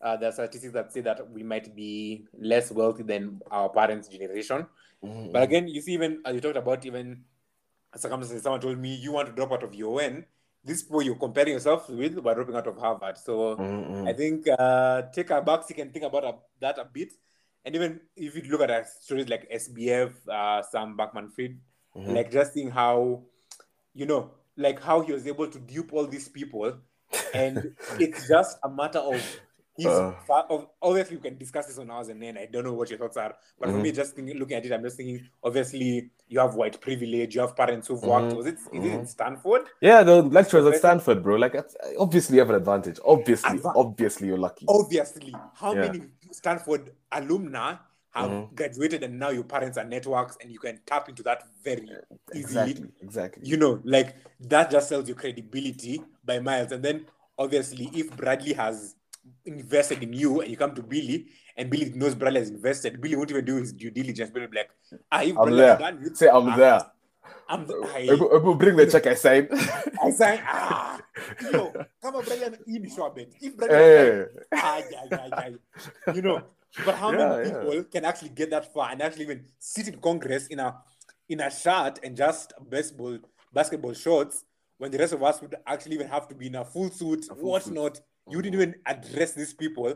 are statistics that say that we might be less wealthy than our parents' generation. Mm-hmm. But again, you see, even as you talked about, even circumstances, someone told me, you want to drop out of your UN. These people you're comparing yourself with were dropping out of Harvard. So I think take a back seat and think about that a bit. And even if you look at stories like SBF, Sam Bankman-Fried, like just seeing how, you know, like how he was able to dupe all these people, and it's just a matter of his. Obviously, we can discuss this on ours, and then I don't know what your thoughts are. But for me, just looking at it, I'm just thinking. Obviously, you have white privilege. You have parents who've worked. Is it Stanford? Yeah, the lecturers at Stanford, bro. Like, obviously, you have an advantage. Obviously, you're lucky. Obviously, how many Stanford alumni have graduated, and now your parents are networks and you can tap into that very easily. Exactly. You know, like that just sells your credibility by miles. And then obviously if Bradley has invested in you and you come to Billy and Billy knows Bradley has invested, Billy won't even do his due diligence. Billy will be like, I'm there. Bring the check, I sign. You know, come on, Bradley, you show a bit. If Bradley, you know, but how many people can actually get that far and actually even sit in Congress in a shirt and just basketball shorts when the rest of us would actually even have to be in a full suit, whatnot? You wouldn't even address these people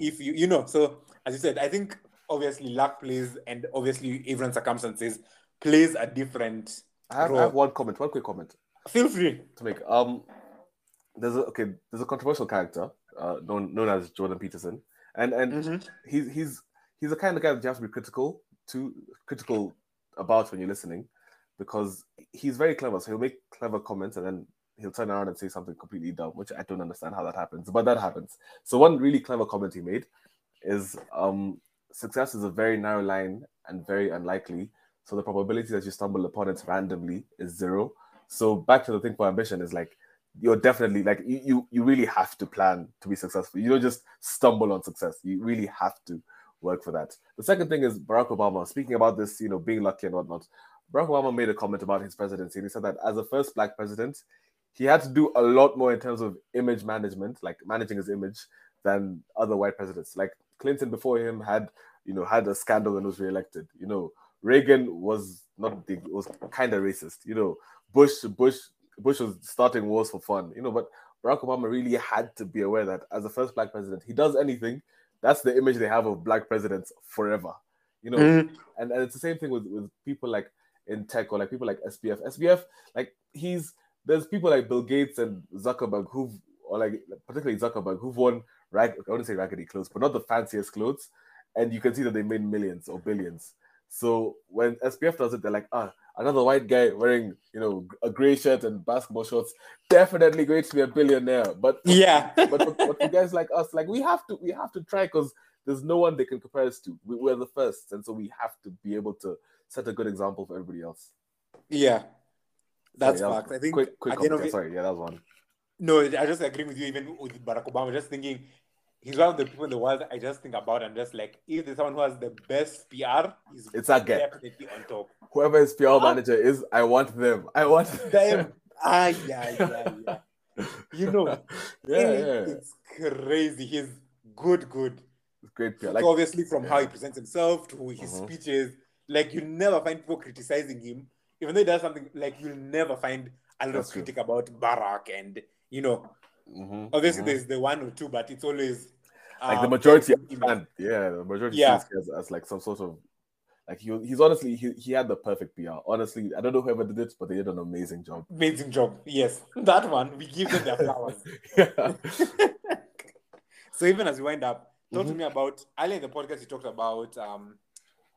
if you know. So as you said, I think obviously luck plays, and obviously everyone's circumstances plays a different role. I have one quick comment. Feel free to make. There's a controversial character known as Jordan Peterson. And he's the kind of guy that you have to be critical about when you're listening, because he's very clever. So he'll make clever comments and then he'll turn around and say something completely dumb, which I don't understand how that happens, but that happens. So one really clever comment he made is success is a very narrow line and very unlikely. So the probability that you stumble upon it randomly is zero. So back to the thing for ambition is like, you're definitely like, you really have to plan to be successful. You don't just stumble on success. You really have to work for that. The second thing is Barack Obama, speaking about this, you know, being lucky and whatnot. Barack Obama made a comment about his presidency and he said that as the first black president, he had to do a lot more in terms of image management, like managing his image than other white presidents. Like Clinton before him had, you know, had a scandal and was reelected. You know, Reagan was kind of racist. You know, Bush was starting wars for fun. You know, but Barack Obama really had to be aware that as the first black president, he does anything, that's the image they have of black presidents forever. You know, and it's the same thing with people like in tech or like people like SBF. SBF, like there's people like Bill Gates and Zuckerberg who've worn, I wouldn't say raggedy clothes, but not the fanciest clothes. And you can see that they made millions or billions. So when SPF does it, they're like, another white guy wearing, you know, a gray shirt and basketball shorts, definitely going to be a billionaire. But yeah, but for guys like us, like we have to try because there's no one they can compare us to. We're the first. And so we have to be able to set a good example for everybody else. Yeah. That's facts. I think quick comment. Sorry, yeah, that was one. No, I just agree with you. Even with Barack Obama, just thinking he's one of the people in the world I just think about. I'm just like, if there's someone who has the best PR, it's definitely on top. Whoever his PR manager is, I want them. Yeah. You know, it's crazy. He's good. It's great PR. Like, obviously, from how he presents himself to his speeches, like you never find people criticizing him. Even though he does something, like you'll never find a lot of critique about Barack and, you know, obviously there's the one or two, but it's always... like the majority, sees as like some sort of... Like he's honestly, he had the perfect PR. Honestly, I don't know whoever did it, but they did an amazing job. Yes. That one, we give them their flowers. So even as we wind up, talk to me about... Earlier in the podcast, you talked about...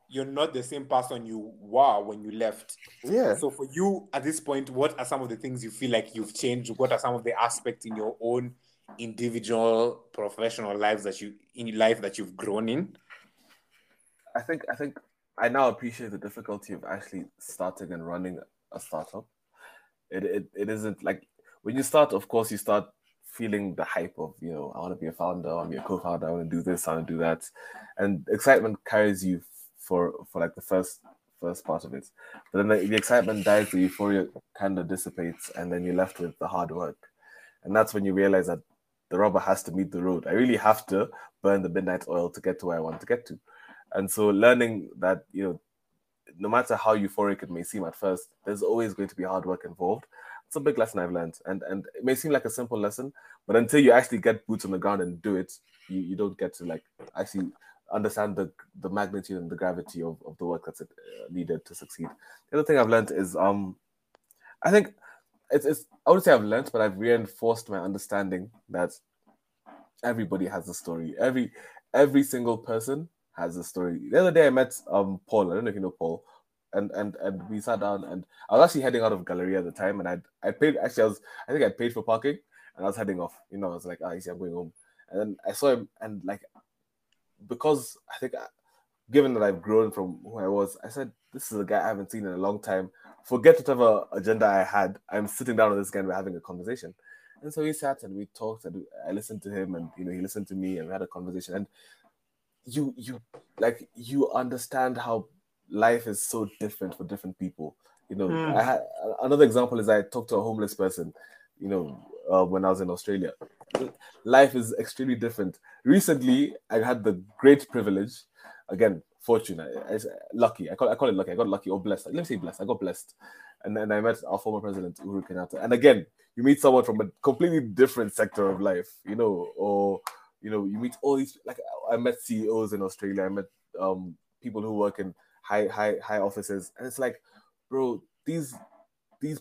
you're not the same person you were when you left. Yeah. So for you at this point, what are some of the things you feel like you've changed? What are some of the aspects in your own individual professional lives that you've grown in? I think I now appreciate the difficulty of actually starting and running a startup. It isn't like when you start, of course you start feeling the hype of, you know, I want to be a founder, I want to be a co-founder, I want to do this, I want to do that. And excitement carries you for like the first part of it. But then the excitement dies, the euphoria kind of dissipates, and then you're left with the hard work. And that's when you realize that the rubber has to meet the road. I really have to burn the midnight oil to get to where I want to get to. And so learning that, you know, no matter how euphoric it may seem at first, there's always going to be hard work involved. It's a big lesson I've learned. And it may seem like a simple lesson, but until you actually get boots on the ground and do it, you don't get to like actually understand the magnitude and the gravity of the work that's needed to succeed. The other thing I've learned is, I think it's I wouldn't say I've learned, but I've reinforced my understanding that everybody has a story. Every single person has a story. The other day I met Paul. I don't know if you know Paul, and we sat down, and I was actually heading out of Galleria at the time, and I paid for parking, and I was heading off. You know, I was like, I'm going home, and then I saw him, and like. Because I think, given that I've grown from who I was, I said, this is a guy I haven't seen in a long time. Forget whatever agenda I had. I'm sitting down with this guy and we're having a conversation. And so we sat and we talked and I listened to him and, you know, he listened to me and we had a conversation. And you understand how life is so different for different people. You know, another example is I talked to a homeless person, you know, when I was in Australia. Life is extremely different. Recently, I had the great privilege, again, fortune, lucky. I call it lucky. I got lucky or blessed. Let me say blessed. I got blessed. And then I met our former president, Uhuru Kenyatta. And again, you meet someone from a completely different sector of life, you know, or, you know, you meet all these, like I met CEOs in Australia. I met people who work in high offices. And it's like, bro, these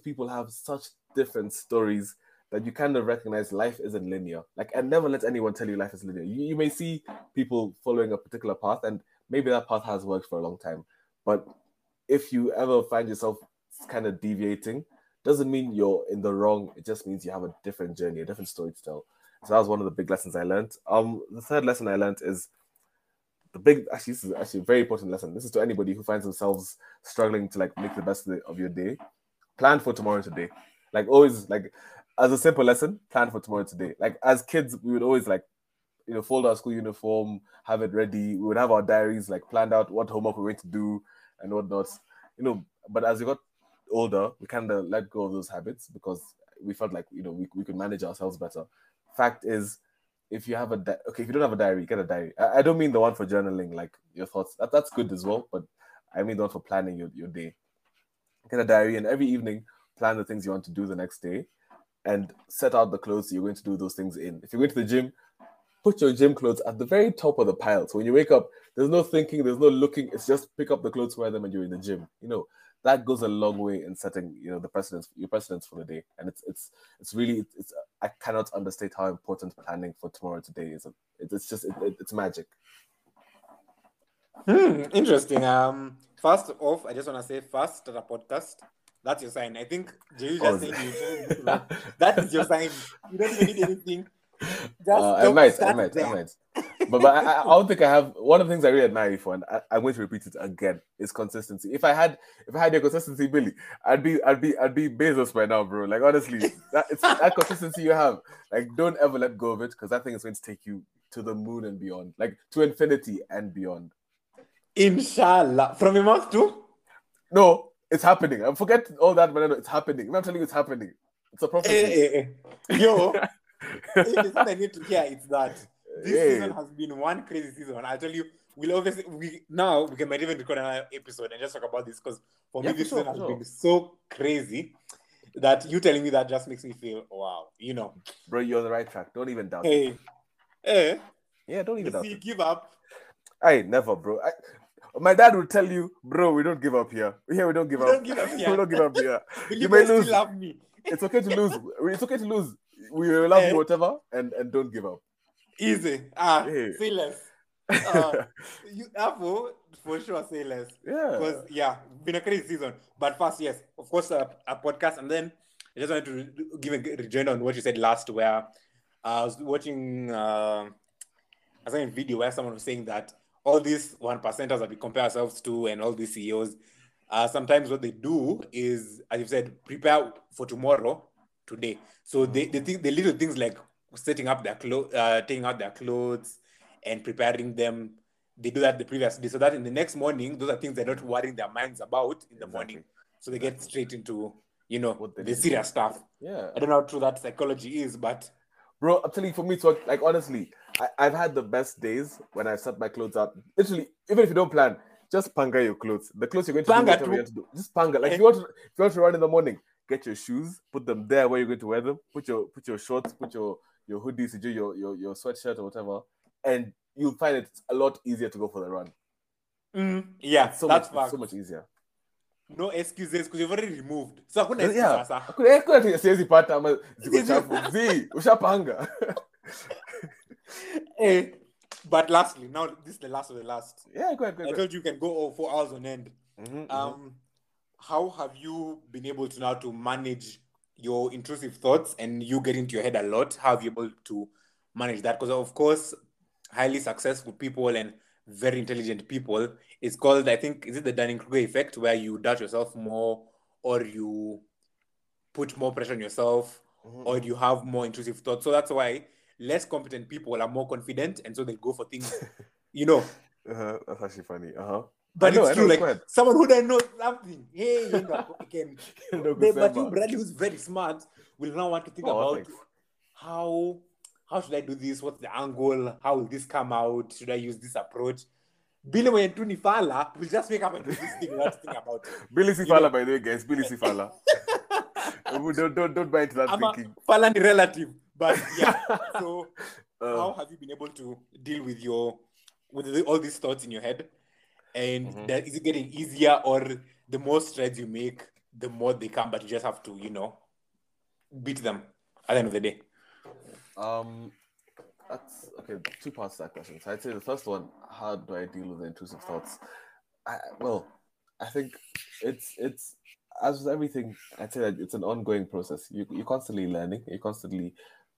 people have such different stories that you kind of recognize life isn't linear. Like, and never let anyone tell you life is linear. You may see people following a particular path, and maybe that path has worked for a long time. But if you ever find yourself kind of deviating doesn't mean you're in the wrong. It just means you have a different journey, a different story to tell. So that was one of the big lessons I learned. The third lesson I learned is this is actually a very important lesson. This is to anybody who finds themselves struggling to like make the best of your day. Plan for tomorrow today. Like always, like as a simple lesson, plan for tomorrow today. Like as kids, we would always like, you know, fold our school uniform, have it ready. We would have our diaries like planned out what homework we were going to do and whatnot. You know, but as we got older, we kind of let go of those habits because we felt like, you know, we could manage ourselves better. Fact is, if you have if you don't have a diary, get a diary. I don't mean the one for journaling, like your thoughts. That's good as well, but I mean the one for planning your day. Get a diary and every evening, plan the things you want to do the next day and set out the clothes you're going to do those things in. If you're going to the gym, put your gym clothes at the very top of the pile. So when you wake up, there's no thinking, there's no looking. It's just pick up the clothes, wear them, and you're in the gym. You know, that goes a long way in setting, you know, your precedence for the day. And it's really I cannot understate how important planning for tomorrow today is. It's magic. Interesting. First off, I just want to say first to the podcast. That's your sign. I think Jay just said you told me that is your sign. You don't even need anything. I might. But I don't think I have. One of the things I really admire you for, and I'm going to repeat it again, is consistency. If I had your consistency, Billy, I'd be Bezos by now, bro. Like honestly, that consistency you have, like don't ever let go of it, because that thing is going to take you to the moon and beyond, like to infinity and beyond. Inshallah, from your mouth to? No, it's happening. I forget all that, but no, it's happening. I'm not telling you it's happening. It's a prophecy. Yo. If it's I need to hear, it's that this season has been one crazy season. I tell you, we can even record another episode and just talk about this, because for me this season has been so crazy that you telling me that just makes me feel wow. You know, bro, you're on the right track. Don't even doubt. Don't even doubt. You give up? I never, bro. My dad would tell you, bro, we don't give up here. Here we don't give up. We don't give up here. You may lose. Still love me. It's okay to lose. It's okay to lose. We will love whatever and don't give up. Easy. Say less. You Apple for sure say less. Yeah. Because been a crazy season. But first, yes, of course, a podcast. And then I just wanted to give a rejoin on what you said last, where I was watching a certain video where someone was saying that all these 1%ers that we compare ourselves to and all these CEOs, sometimes what they do is, as you said, prepare for tomorrow today. So they think the little things like setting up their clothes, taking out their clothes and preparing them, they do that the previous day, so that in the next morning, those are things they're not worrying their minds about in the morning. So they get straight into, you know, the serious stuff. Yeah, I don't know how true that psychology is, but bro, I'm telling you, for me, so like honestly, I've had the best days when I set my clothes up. Literally, even if you don't plan, just panga your clothes. The clothes you're going to do, you have to do. Just panga. Like if you want to run in the morning, get your shoes, put them there where you're going to wear them. Put your shorts, put your hoodies, you do your sweatshirt or whatever, and you'll find it's a lot easier to go for the run. That's so much easier. No excuses, because you've already removed. So I couldn't. Yeah, I couldn't say the part. I'm ushapanga. But lastly, now this is the last of the last. Yeah, go ahead. I told you can go all 4 hours on end. How have you been able to now to manage your intrusive thoughts and you get into your head a lot? How have you been able to manage that? Because of course, highly successful people and very intelligent people, it's called, I think, is it the Dunning-Kruger effect, where you doubt yourself more or you put more pressure on yourself or you have more intrusive thoughts. So that's why less competent people are more confident, and so they go for things, you know. That's actually funny. But it's true, like someone who doesn't know something. Hey, you know, again. But you, Bradley, who's very smart, will now want to think about how should I do this? What's the angle? How will this come out? Should I use this approach? Billy Wayne Fala will just wake up and do this thing without thinking about it. Billy Sifala, by the way, guys. Billy Sifala. don't buy into that thinking. Fala relative, but yeah. So, how have you been able to deal with all these thoughts in your head? And that, is it getting easier, or the more strides you make, the more they come, but you just have to, you know, beat them at the end of the day? That's okay. 2 parts to that question. So I'd say the first one, how do I deal with the intrusive thoughts? I think it's as with everything, I'd say that it's an ongoing process. You're constantly learning. You're constantly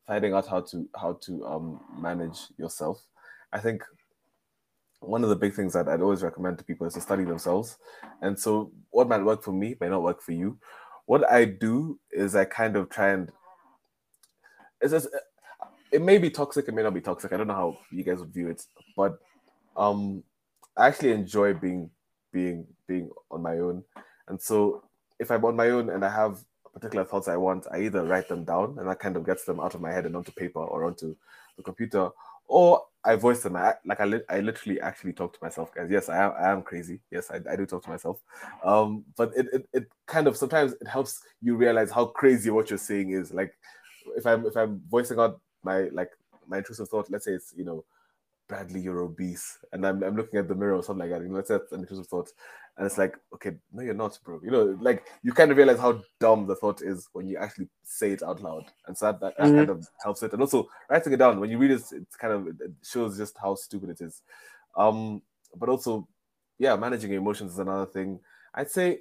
finding out how to manage yourself. I think one of the big things that I'd always recommend to people is to study themselves. And so what might work for me may not work for you. What I do is I kind of try and... It's just, it may be toxic, it may not be toxic. I don't know how you guys would view it, but I actually enjoy being on my own. And so if I'm on my own and I have particular thoughts I want, I either write them down, and that kind of gets them out of my head and onto paper or onto the computer, or I voice them. I literally actually talk to myself, guys. Yes, I am crazy. Yes, I do talk to myself. But it kind of sometimes it helps you realize how crazy what you're saying is. Like if I'm voicing out my intrusive thought, let's say it's, you know, Bradley, you're obese, and I'm looking at the mirror or something like that. You know, that's an intrusive thought, and it's like, okay, no, you're not, bro. You know, like you kind of realize how dumb the thought is when you actually say it out loud, and so that mm-hmm. kind of helps it. And also writing it down when you read it, it's kind of it shows just how stupid it is. But also, yeah, managing your emotions is another thing. I'd say,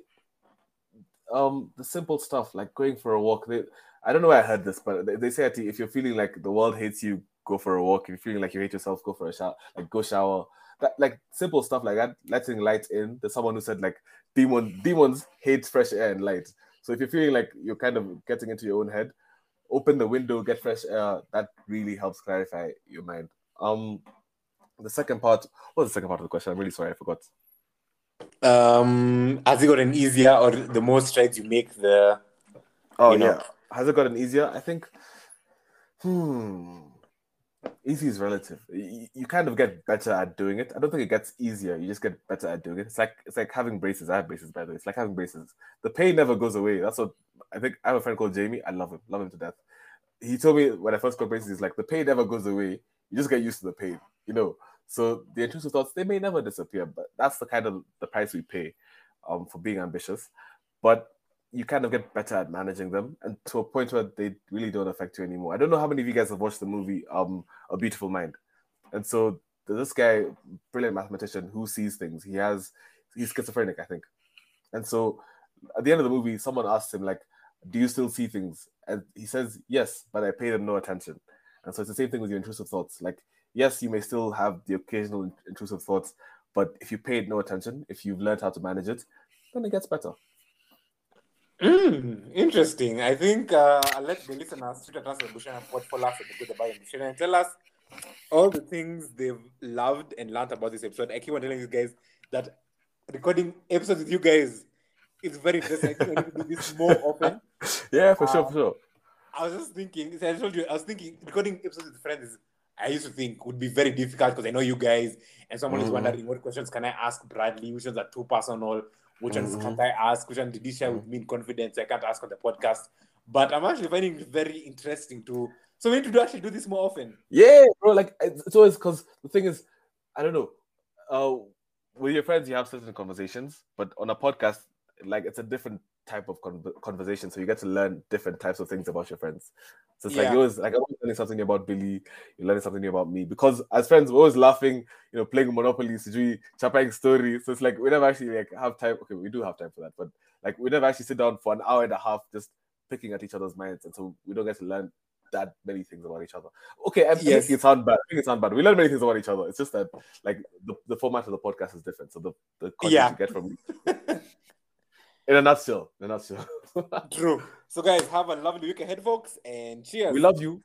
the simple stuff like going for a walk. I don't know where I heard this, but they say that if you're feeling like the world hates you, go for a walk. If you're feeling like you hate yourself, go for a shower. Like go shower. That, like simple stuff like that. Letting light in. There's someone who said like demons hate fresh air and light. So if you're feeling like you're kind of getting into your own head, open the window, get fresh air. That really helps clarify your mind. The second part. What was the second part of the question? I'm really sorry, I forgot. Has it gotten easier, or the more strides you make, the? Oh you know? Yeah. Has it gotten easier? I think. Easy is relative. You kind of get better at doing it. I don't think it gets easier. You just get better at doing it. It's like having braces. I have braces, by the way. It's like having braces. The pain never goes away. That's what I think. I have a friend called Jamie. I love him to death. He told me when I first got braces, he's like, the pain never goes away. You just get used to the pain, you know. So the intrusive thoughts, they may never disappear, but that's the kind of the price we pay for being ambitious. But you kind of get better at managing them, and to a point where they really don't affect you anymore. I don't know how many of you guys have watched the movie A Beautiful Mind. And so there's this guy, brilliant mathematician, who sees things. He's schizophrenic, I think. And so at the end of the movie, someone asks him, like, do you still see things? And he says, yes, but I pay them no attention. And so it's the same thing with your intrusive thoughts. Like, yes, you may still have the occasional intrusive thoughts, but if you pay it no attention, if you've learned how to manage it, then it gets better. Interesting. I think I'll let the listeners tweet at us at Boucherian and follow us at The Good, The Bad, and the Boucherian, and tell us all the things they've loved and learned about this episode. I keep on telling you guys that recording episodes with you guys is very interesting. I think I need to do this more often. Yeah, for sure. I was just thinking, I told you, recording episodes with friends, I used to think would be very difficult because I know you guys, and someone is wondering what questions can I ask Bradley, which ones are too personal. Which ones can't I ask? Which one did you share with me in confidence? I can't ask on the podcast. But I'm actually finding it very interesting too. So we need to actually do this more often. Yeah, bro. Like, it's always because the thing is, I don't know. With your friends, you have certain conversations. But on a podcast, like, it's a different type of conversation. So you get to learn different types of things about your friends. So it's like, you're always, like, I'm learning something about Billy. You're learning something about me. Because as friends, we're always laughing, you know, playing Monopoly, Sijui, Chappang story. So it's like, we never actually, like, have time. Okay, we do have time for that. But, like, we never actually sit down for an hour and a half just picking at each other's minds. And so we don't get to learn that many things about each other. Okay, I think it sounds bad. We learn many things about each other. It's just that, like, the format of the podcast is different. So the content you get from me. In a nutshell. True. So guys, have a lovely week ahead, folks, and cheers. We love you.